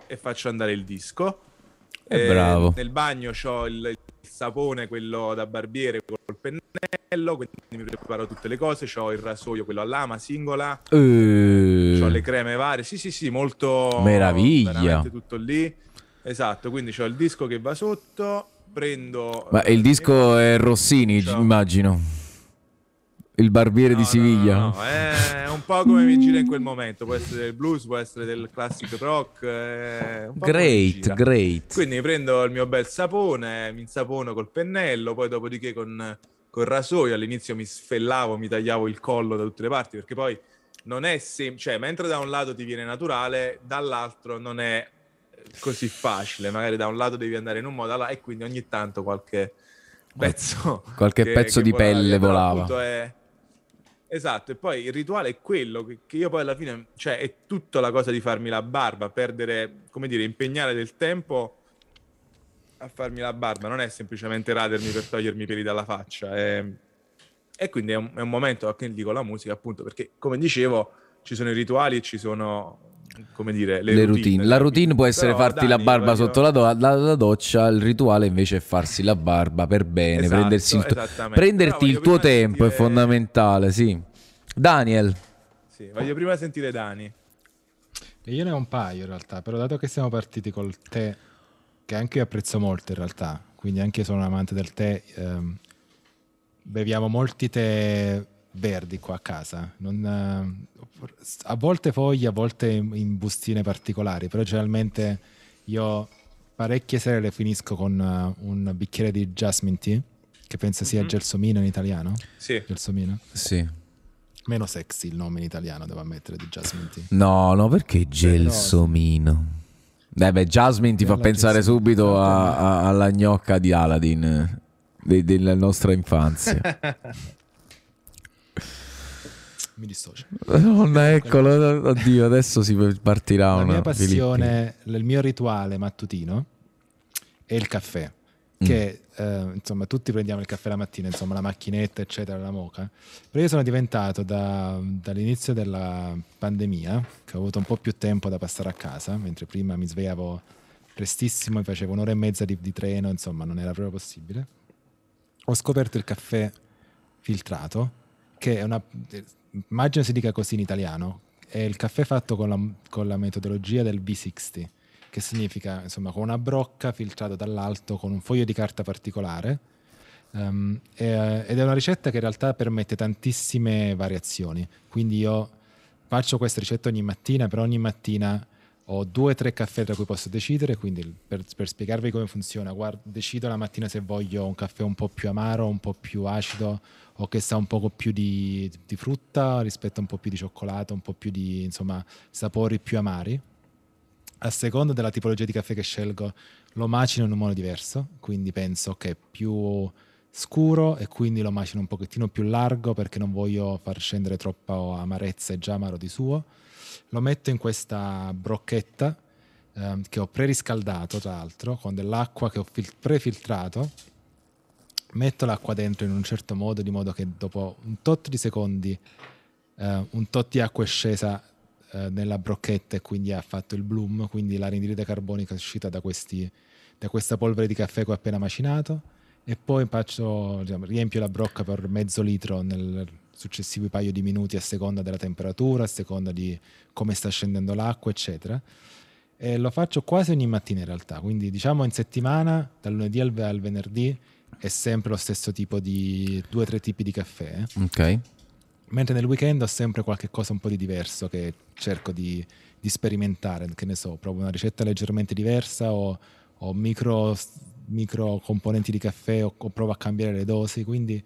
e faccio andare il disco. Bravo. Nel bagno c'ho il sapone, quello da barbiere, col pennello, quindi mi preparo tutte le cose, c'ho il rasoio, quello a lama singola, c'ho le creme varie, sì, molto meraviglia, veramente tutto lì, esatto, quindi c'ho il disco che va sotto, prendo... Ma il disco è Rossini, immagino, il barbiere di Siviglia. No, è un po' come mi gira in quel momento, può essere del blues, può essere del classic rock, un po' great. Quindi prendo il mio bel sapone, mi insapono col pennello, poi dopodiché col rasoio, all'inizio mi sfellavo, mi tagliavo il collo da tutte le parti, perché poi non è semplice, cioè mentre da un lato ti viene naturale, dall'altro non è così facile, magari da un lato devi andare in un modo là, e quindi ogni tanto qualche pezzo di pelle volava. Esatto, e poi il rituale è quello che io poi alla fine, cioè è tutta la cosa di farmi la barba, perdere, come dire, impegnare del tempo a farmi la barba, non è semplicemente radermi per togliermi i peli dalla faccia, e quindi è un momento anche lì con la musica, appunto, perché come dicevo ci sono i rituali e ci sono, come dire, le routine. La routine può essere farti la barba sotto la doccia, il rituale invece è farsi la barba per bene, esatto, prenderti il tuo tempo è fondamentale, sì. Daniel. Sì, voglio prima sentire Dani. Io ne ho un paio in realtà, però dato che siamo partiti col tè, che anche io apprezzo molto in realtà, quindi anche io sono un amante del tè, beviamo molti tè verdi qua a casa, a volte foglie, a volte in bustine particolari, però generalmente io parecchie sere le finisco con un bicchiere di Jasmine tea, che penso sia gelsomino in italiano. Sì. Gelsomino? Sì. Meno sexy il nome in italiano, devo ammettere, di Jasmine tea. No, perché gelsomino? Beh, Jasmine ti fa pensare subito alla gnocca di Aladdin della nostra infanzia. Mi dissocio. Madonna, eccolo, oddio, adesso si partirà una mia passione, Filippi. Il mio rituale mattutino è il caffè, che insomma tutti prendiamo il caffè la mattina, insomma la macchinetta eccetera, la moka, però io sono diventato dall'inizio della pandemia, che ho avuto un po' più tempo da passare a casa, mentre prima mi svegliavo prestissimo e facevo un'ora e mezza di treno, insomma non era proprio possibile. Ho scoperto il caffè filtrato, che è una, immagino si dica così in italiano, è il caffè fatto con la metodologia del V60, che significa, insomma, con una brocca, filtrato dall'alto, con un foglio di carta particolare, ed è una ricetta che in realtà permette tantissime variazioni, quindi io faccio questa ricetta ogni mattina, però ogni mattina ho 2 o 3 caffè tra cui posso decidere, quindi per spiegarvi come funziona, decido la mattina se voglio un caffè un po' più amaro, un po' più acido, o che sa un poco più di frutta, rispetto a un po' più di cioccolato, un po' più di, insomma, sapori più amari. A seconda della tipologia di caffè che scelgo, lo macino in un modo diverso, quindi penso che più scuro e quindi lo macino un pochettino più largo perché non voglio far scendere troppa amarezza, è già amaro di suo. Lo metto in questa brocchetta che ho preriscaldato, tra l'altro, con dell'acqua che ho prefiltrato. Metto l'acqua dentro in un certo modo, di modo che dopo un tot di secondi un tot di acqua è scesa nella brocchetta e quindi ha fatto il bloom, quindi la anidride carbonica è uscita da questa polvere di caffè che ho appena macinato. E poi faccio, diciamo, riempio la brocca per mezzo litro nel successivo paio di minuti a seconda della temperatura, a seconda di come sta scendendo l'acqua, eccetera. E lo faccio quasi ogni mattina in realtà, quindi diciamo in settimana, dal lunedì al venerdì, è sempre lo stesso tipo di 2-3 tipi di caffè. Ok. Mentre nel weekend ho sempre qualche cosa un po' di diverso che cerco di sperimentare, che ne so, provo una ricetta leggermente diversa o micro componenti di caffè o provo a cambiare le dosi, quindi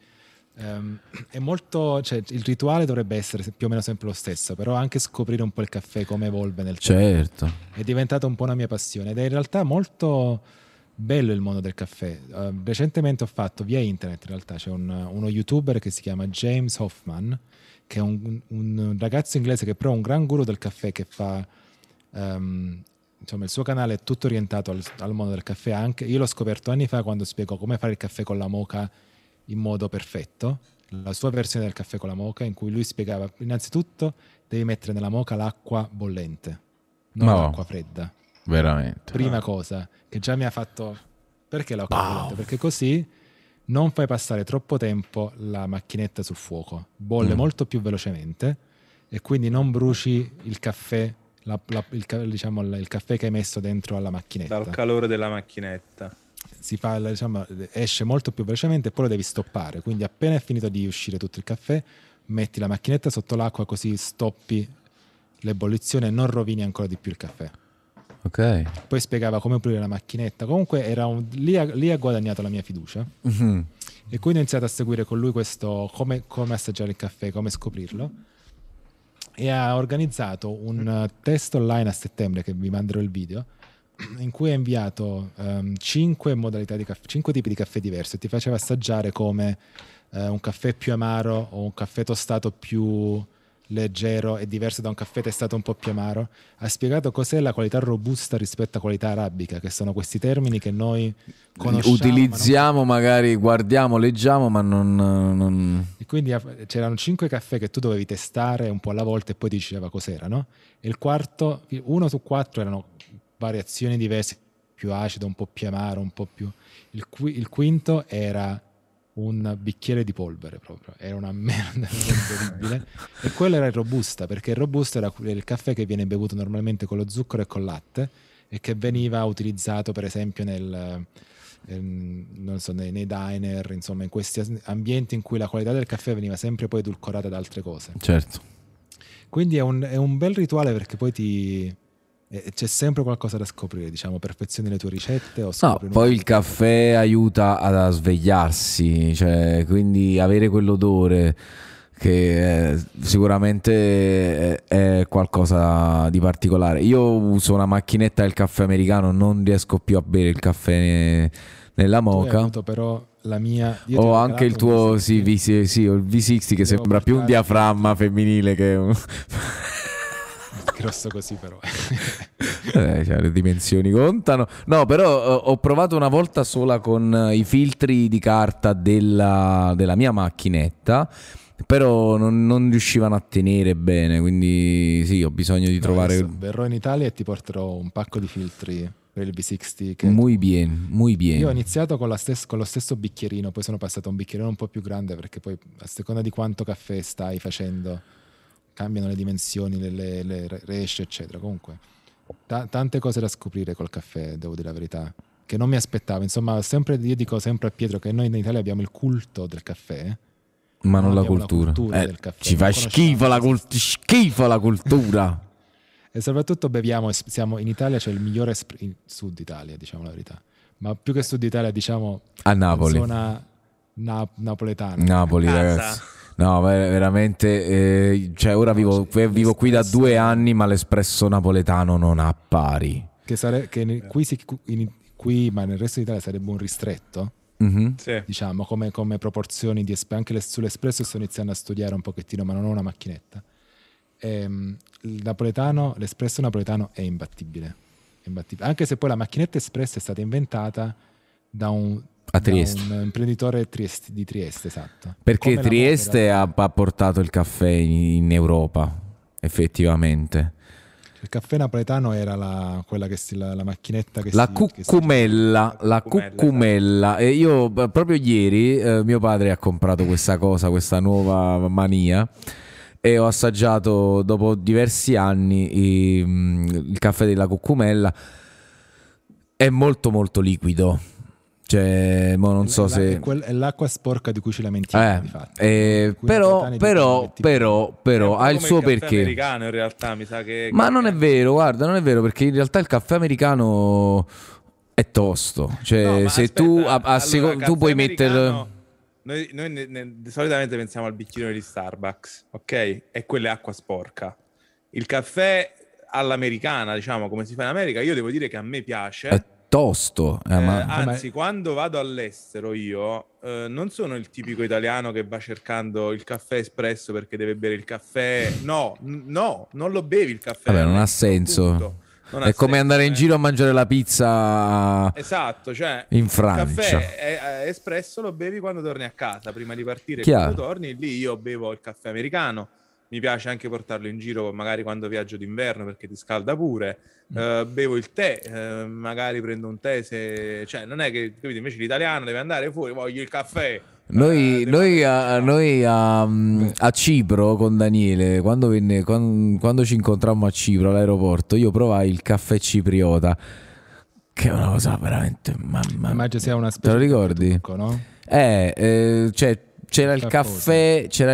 è molto, cioè, il rituale dovrebbe essere più o meno sempre lo stesso, però anche scoprire un po' il caffè come evolve nel tempo è diventata un po' una mia passione ed è in realtà molto bello il mondo del caffè. Recentemente ho fatto via internet, in realtà c'è uno youtuber che si chiama James Hoffmann, che è un ragazzo inglese che però è un gran guru del caffè, che fa insomma, il suo canale è tutto orientato al mondo del caffè. Anche io l'ho scoperto anni fa quando spiego come fare il caffè con la moka in modo perfetto, la sua versione del caffè con la moka, in cui lui spiegava: innanzitutto devi mettere nella moka l'acqua bollente, non l'acqua fredda, veramente prima cosa, che già mi ha fatto perché l'acqua bollente, perché così non fai passare troppo tempo la macchinetta sul fuoco, bolle molto più velocemente e quindi non bruci il caffè, diciamo, il caffè che hai messo dentro alla macchinetta, dal calore della macchinetta si fa, diciamo, esce molto più velocemente. Poi lo devi stoppare, quindi appena è finito di uscire tutto il caffè metti la macchinetta sotto l'acqua, così stoppi l'ebollizione e non rovini ancora di più il caffè. Okay. Poi spiegava come pulire la macchinetta. Comunque era lì ha guadagnato la mia fiducia. Mm-hmm. E quindi ho iniziato a seguire con lui questo come assaggiare il caffè, come scoprirlo, e ha organizzato un test online a settembre, che vi manderò il video, in cui ha inviato 5 modalità di caffè, 5 tipi di caffè diversi, e ti faceva assaggiare come un caffè più amaro o un caffè tostato più leggero e diverso da un caffè testato un po' più amaro. Ha spiegato cos'è la qualità robusta rispetto a qualità arabica, che sono questi termini che noi conosciamo, utilizziamo, ma non... magari guardiamo, leggiamo, ma non... E quindi c'erano 5 caffè che tu dovevi testare un po' alla volta e poi ti diceva cos'erano. E il quarto, 1 su 4 erano variazioni diverse, più acido, un po' più amaro, un po' più... Il quinto era un bicchiere di polvere, proprio era una merda incredibile. E quello era il robusta, perché il robusta era il caffè che viene bevuto normalmente con lo zucchero e col latte, e che veniva utilizzato per esempio nei diner, insomma in questi ambienti in cui la qualità del caffè veniva sempre poi edulcorata da altre cose. Certo. Quindi è un bel rituale, perché poi c'è sempre qualcosa da scoprire, diciamo, perfezioni le tue ricette. Poi il caffè aiuta a svegliarsi, cioè, quindi avere quell'odore che sicuramente è qualcosa di particolare. Io uso una macchinetta del caffè americano, non riesco più a bere il caffè nella moka. Però la mia... Ho anche il tuo il V60 che sembra più un diaframma femminile che un... grosso così, però cioè, le dimensioni contano. No, però ho provato una volta sola con i filtri di carta della mia macchinetta, però non riuscivano a tenere bene, quindi sì, ho bisogno di trovare... Adesso verrò in Italia e ti porterò un pacco di filtri per il V60 che... Muy bien. Io ho iniziato con lo stesso bicchierino, poi sono passato a un bicchierino un po' più grande, perché poi a seconda di quanto caffè stai facendo cambiano le dimensioni, le resce, eccetera. Comunque, tante cose da scoprire col caffè, devo dire la verità, che non mi aspettavo. Insomma, io dico sempre a Pietro che noi in Italia abbiamo il culto del caffè, ma non la cultura. Del caffè. Ci fa schifo la cultura. E soprattutto beviamo, siamo in Italia, c'è il migliore in Sud Italia, diciamo la verità. Ma più che Sud Italia, diciamo a Napoli. Zona napoletana. Napoli, ragazzi. No, veramente, cioè ora vivo qui da 2 anni, ma l'espresso napoletano non ha pari. Qui, ma nel resto d'Italia sarebbe un ristretto, Sì. Diciamo come proporzioni di anche sull'espresso sto iniziando a studiare un pochettino, ma non ho una macchinetta. Il napoletano, l'espresso napoletano è imbattibile, anche se poi la macchinetta espresso è stata inventata da un imprenditore di Trieste, esatto, perché come Trieste ha portato il caffè in Europa, effettivamente. Il caffè napoletano era la macchinetta che la cucumella. E io proprio ieri mio padre ha comprato questa nuova mania, e ho assaggiato dopo diversi anni il caffè della cucumella. È molto molto liquido, cioè mo non so se è l'acqua sporca di cui ci lamentiamo, di fatto. Però ha il suo perché. Caffè americano in realtà mi sa che non è vero, guarda, non è vero, perché in realtà il caffè americano è tosto, cioè no, se aspetta, tu puoi mettere. Noi solitamente pensiamo al bicchierone di Starbucks, ok? E quella è acqua sporca. Il caffè all'americana, diciamo, come si fa in America, io devo dire che a me piace. È tosto. Anzi, quando vado all'estero io non sono il tipico italiano che va cercando il caffè espresso perché deve bere il caffè. No, non lo bevi il caffè. Vabbè, non ha senso. Tutto. È come andare in giro a mangiare la pizza, esatto, cioè, in Francia. Il caffè è espresso, lo bevi quando torni a casa, prima di partire. Chiaro. Quando torni lì io bevo il caffè americano, mi piace anche portarlo in giro magari quando viaggio d'inverno perché ti scalda pure. Bevo il tè, magari prendo un tè cioè non è che, capito, invece l'italiano deve andare fuori, voglio il caffè. Noi a Cipro con Daniele, quando ci incontrammo a Cipro all'aeroporto, io provai il caffè cipriota, che è una cosa veramente, mamma mia, sia una specie, te lo ricordi? Trucco, no? Cioè, c'era il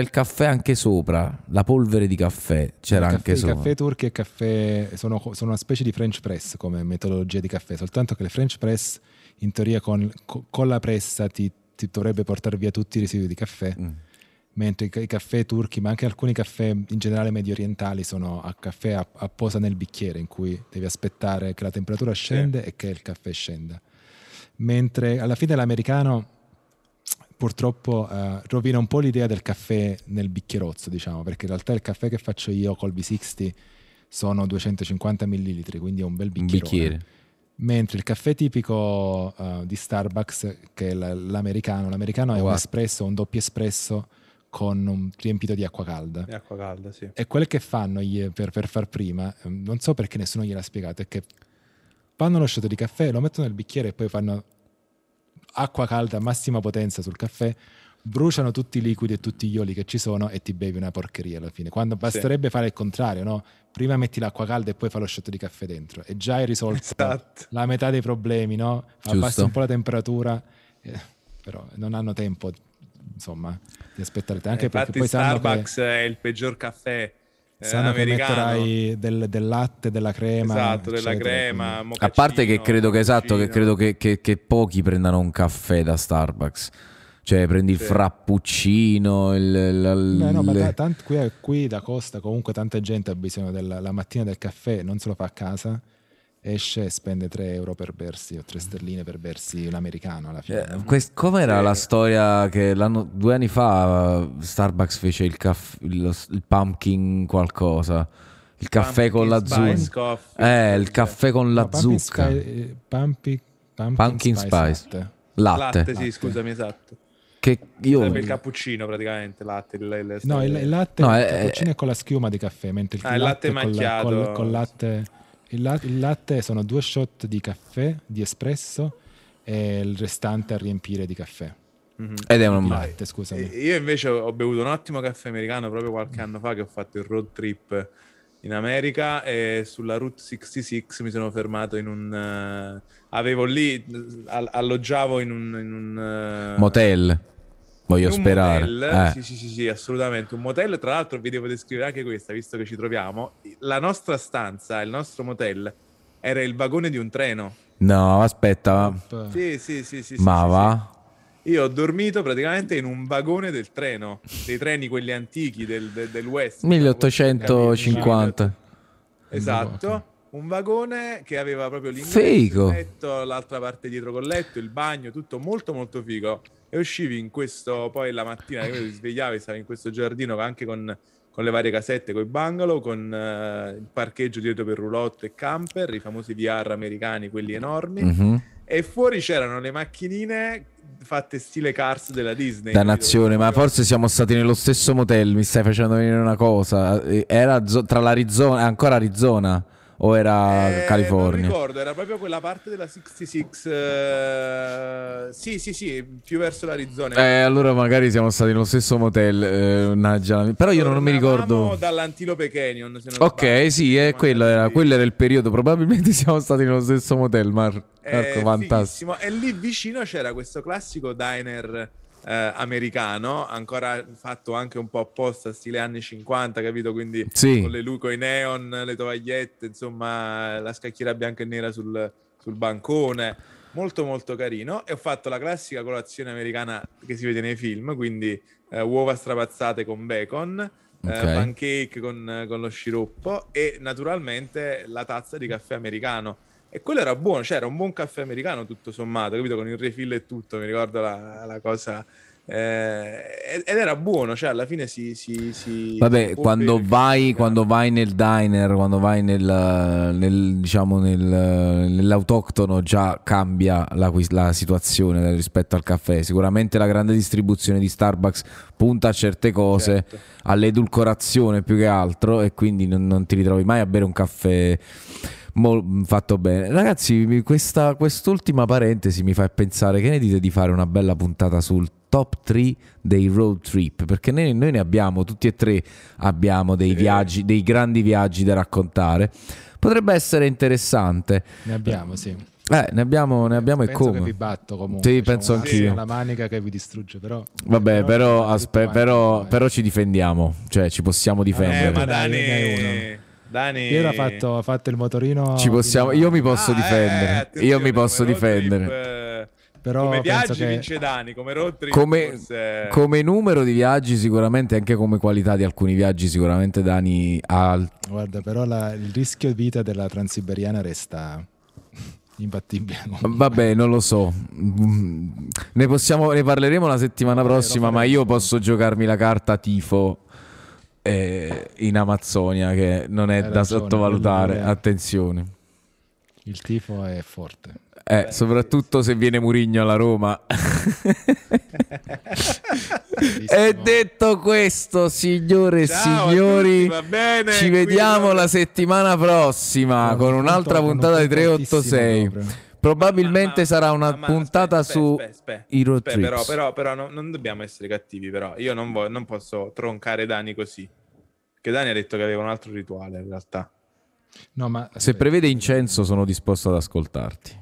caffè anche sopra, la polvere di caffè c'era anche sopra. I caffè turchi e caffè sono una specie di French press come metodologia di caffè, soltanto che le French press in teoria con la pressa ti dovrebbe portare via tutti i residui di caffè, mentre i caffè turchi, ma anche alcuni caffè in generale medio orientali, sono a caffè a posa nel bicchiere, in cui devi aspettare che la temperatura scende e che il caffè scenda, mentre alla fine l'americano purtroppo rovina un po' l'idea del caffè nel bicchierozzo, diciamo, perché in realtà il caffè che faccio io col V60 sono 250 ml, quindi è un bel bicchiere. Mentre il caffè tipico di Starbucks, che è l'americano, è un espresso, un doppio espresso con riempito di acqua calda. Sì. E quel che fanno per far prima, non so perché nessuno gliel'ha spiegato, è che fanno lo shot di caffè, lo mettono nel bicchiere e poi fanno acqua calda a massima potenza sul caffè, bruciano tutti i liquidi e tutti gli oli che ci sono e ti bevi una porcheria alla fine, quando basterebbe fare il contrario, no? Prima metti l'acqua calda e poi fa lo shot di caffè dentro e già hai risolto la metà dei problemi, no? Abbassi un po' la temperatura, però non hanno tempo, insomma, di aspettare te. Anche perché poi Starbucks è il peggior caffè sanno americano. Che metterai del latte, della crema, esatto, della crema, a parte che credo che credo che pochi prendano un caffè da Starbucks. Cioè prendi il frappuccino, qui da Costa comunque tanta gente ha bisogno la mattina del caffè, non se lo fa a casa, esce e spende 3 euro per bersi o 3 sterline per bersi l'americano alla fine. Com'era la storia che 2 anni fa Starbucks fece il pumpkin qualcosa? Il caffè con la zucca. Il caffè con la zucca. Pumpkin spice. Latte, sì, scusami, esatto. Che io sarebbe il cappuccino praticamente, latte, il cappuccino è con la schiuma di caffè, mentre il latte macchiato il latte sono 2 shot di caffè, di espresso, e il restante a riempire di caffè. Ed è un latte, scusami. Io invece ho bevuto un ottimo caffè americano proprio qualche anno fa, che ho fatto il road trip in America, e sulla Route 66 mi sono fermato in un alloggiavo in un motel. Voglio sperare. Motel. Sì, assolutamente. Un motel, tra l'altro vi devo descrivere anche questa, visto che ci troviamo. La nostra stanza, il nostro motel, era il vagone di un treno. No, aspetta. Sì. Ma va? Io ho dormito praticamente in un vagone del treno, dei treni quelli antichi del West. 1850. Esatto. un vagone che aveva proprio l'ingresso, l'altra parte dietro col letto, il bagno, tutto molto molto figo. E uscivi in questo, poi la mattina che ti svegliavi stavi in questo giardino anche con le varie casette, con i bungalow, con il parcheggio dietro per roulotte e camper, i famosi VR americani, quelli enormi. Mm-hmm. E fuori c'erano le macchinine fatte stile Cars della Disney. Dannazione, ma forse siamo stati nello stesso motel, mi stai facendo venire una cosa. Era tra l'Arizona, ancora Arizona, o era California? Non ricordo, era proprio quella parte della 66. Sì, sì, sì, più verso l'Arizona. Allora magari siamo stati nello stesso motel, però io non mi ricordo. Dall'Antilope Canyon, se non sbaglio. Sì, quello era il periodo, probabilmente siamo stati nello stesso motel, Marco, fantastico. E lì vicino c'era questo classico diner americano, ancora fatto anche un po' apposta stile anni 50, capito? Quindi sì, con le luci, i neon, le tovagliette, insomma la scacchiera bianca e nera sul bancone, molto molto carino. E ho fatto la classica colazione americana che si vede nei film, quindi uova strapazzate con bacon, pancake con lo sciroppo e naturalmente la tazza di caffè americano. E quello era buono, cioè era un buon caffè americano tutto sommato, capito? Con il refill e tutto, mi ricordo la cosa. Ed era buono, cioè alla fine si vabbè, quando vai nel diner, quando vai nell'autochtono già cambia la situazione rispetto al caffè. Sicuramente la grande distribuzione di Starbucks punta a certe cose, certo, all'edulcorazione più che altro, e quindi non ti ritrovi mai a bere un caffè fatto bene. Ragazzi, quest'ultima parentesi mi fa pensare, che ne dite di fare una bella puntata sul top 3 dei road trip? Perché noi ne abbiamo tutti e tre, abbiamo dei viaggi, dei grandi viaggi da raccontare. Potrebbe essere interessante. Ne abbiamo, sì. Ne abbiamo penso, e come che vi batto comunque. Sì, penso anch'io. La manica che vi distrugge, però. Vabbè, però ci difendiamo, cioè ci possiamo difendere. Ma Dani. Io ho fatto il motorino. Io mi posso difendere. Io mi posso difendere. Però come viaggi penso che vince Dani, come road trip forse, come numero di viaggi sicuramente, anche come qualità di alcuni viaggi sicuramente Dani ha. Guarda, però il rischio vita della Transiberiana resta imbattibile. Vabbè, non lo so. Ne parleremo la settimana prossima, ma io posso giocarmi la carta tifo in Amazzonia, che non è da sottovalutare. Attenzione, il tifo è forte, soprattutto se viene Mourinho alla Roma. E detto questo, signore e signori, bene, ci vediamo la settimana prossima con un'altra puntata di 386. Probabilmente sarà una puntata su i road trips. Però non dobbiamo essere cattivi, però io non posso troncare Dani così, perché Dani ha detto che aveva un altro rituale in realtà. No, ma se prevede incenso sono disposto ad ascoltarti.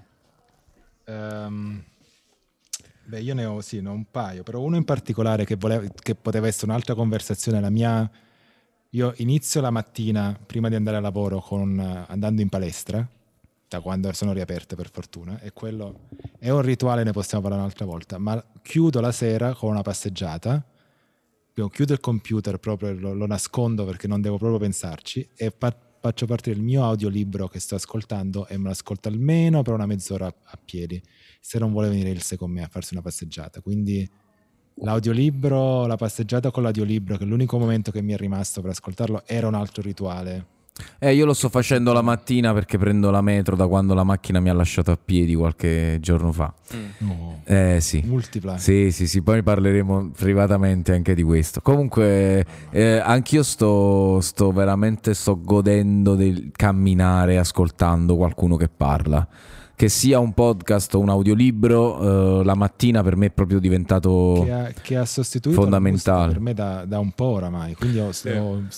Beh, io ne ho un paio, però uno in particolare che poteva essere un'altra conversazione, la mia. Io inizio la mattina prima di andare a lavoro andando in palestra, da quando sono riaperte per fortuna, e quello è un rituale, ne possiamo parlare un'altra volta, ma chiudo la sera con una passeggiata, chiudo il computer proprio, lo nascondo perché non devo proprio pensarci, e faccio partire il mio audiolibro che sto ascoltando e me lo ascolto almeno per una mezz'ora a piedi, se non vuole venire Ilse con me a farsi una passeggiata. Quindi l'audiolibro, la passeggiata con l'audiolibro, che è l'unico momento che mi è rimasto per ascoltarlo, era un altro rituale. Io lo sto facendo la mattina perché prendo la metro da quando la macchina mi ha lasciato a piedi qualche giorno fa. Sì. Multipla. Sì, poi parleremo privatamente anche di questo. Comunque anch'io sto godendo del camminare ascoltando qualcuno che parla, che sia un podcast o un audiolibro. La mattina per me è proprio diventato che ha sostituito fondamentale per me da un po' oramai, quindi ho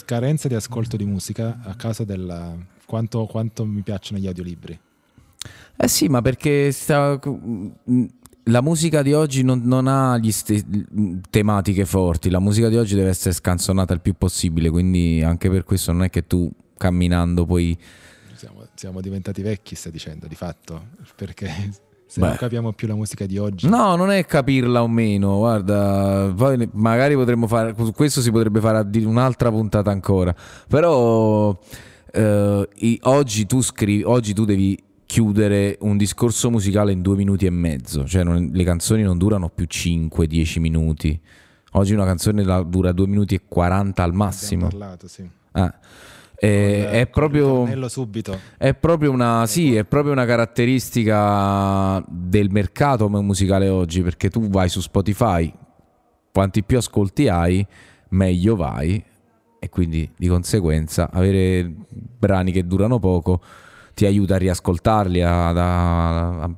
carenza di ascolto di musica a causa del quanto mi piacciono gli audiolibri. Sì, ma perché la musica di oggi non ha tematiche forti. La musica di oggi deve essere scansonata il più possibile, quindi anche per questo non è che tu camminando poi siamo diventati vecchi, stai dicendo, di fatto, perché se non capiamo più la musica di oggi. No, non è capirla o meno, guarda, poi magari potremmo fare, questo si potrebbe fare un'altra puntata ancora, però oggi tu devi chiudere un discorso musicale in 2 minuti e mezzo, cioè le canzoni non durano più 5-10 minuti. Oggi una canzone dura 2 minuti e 40 al massimo. Abbiamo parlato, sì. È proprio una caratteristica del mercato musicale oggi, perché tu vai su Spotify, quanti più ascolti hai, meglio vai, e quindi di conseguenza avere brani che durano poco ti aiuta a riascoltarli, a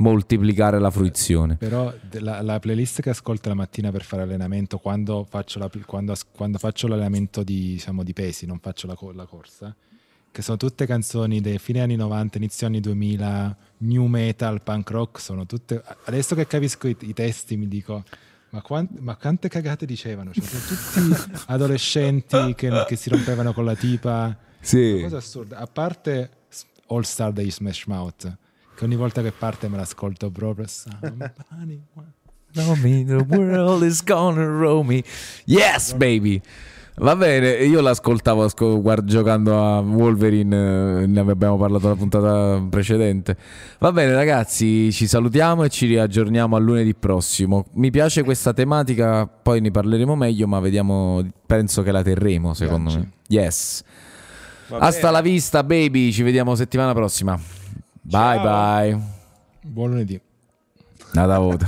moltiplicare la fruizione. Però la playlist che ascolto la mattina per fare allenamento, quando faccio l'allenamento di pesi, non faccio la corsa, che sono tutte canzoni dei fine anni 90, inizio anni 2000, new metal, punk rock, sono tutte. Adesso che capisco i testi mi dico ma quante cagate dicevano, cioè, sono tutti adolescenti che si rompevano con la tipa, sì. Una cosa assurda, a parte All Star degli Smash Mouth, che ogni volta che parte me l'ascolto proprio. The world is gonna roll me. Yes, baby. Va bene, io l'ascoltavo giocando a Wolverine, ne abbiamo parlato la puntata precedente. Va bene ragazzi, ci salutiamo e ci riaggiorniamo a lunedì prossimo. Mi piace questa tematica, poi ne parleremo meglio, ma vediamo, penso che la terremo, secondo me. Yes. Hasta la vista, baby, ci vediamo settimana prossima. Bye. Ciao. Bye. Buon lunedì. Nada voto.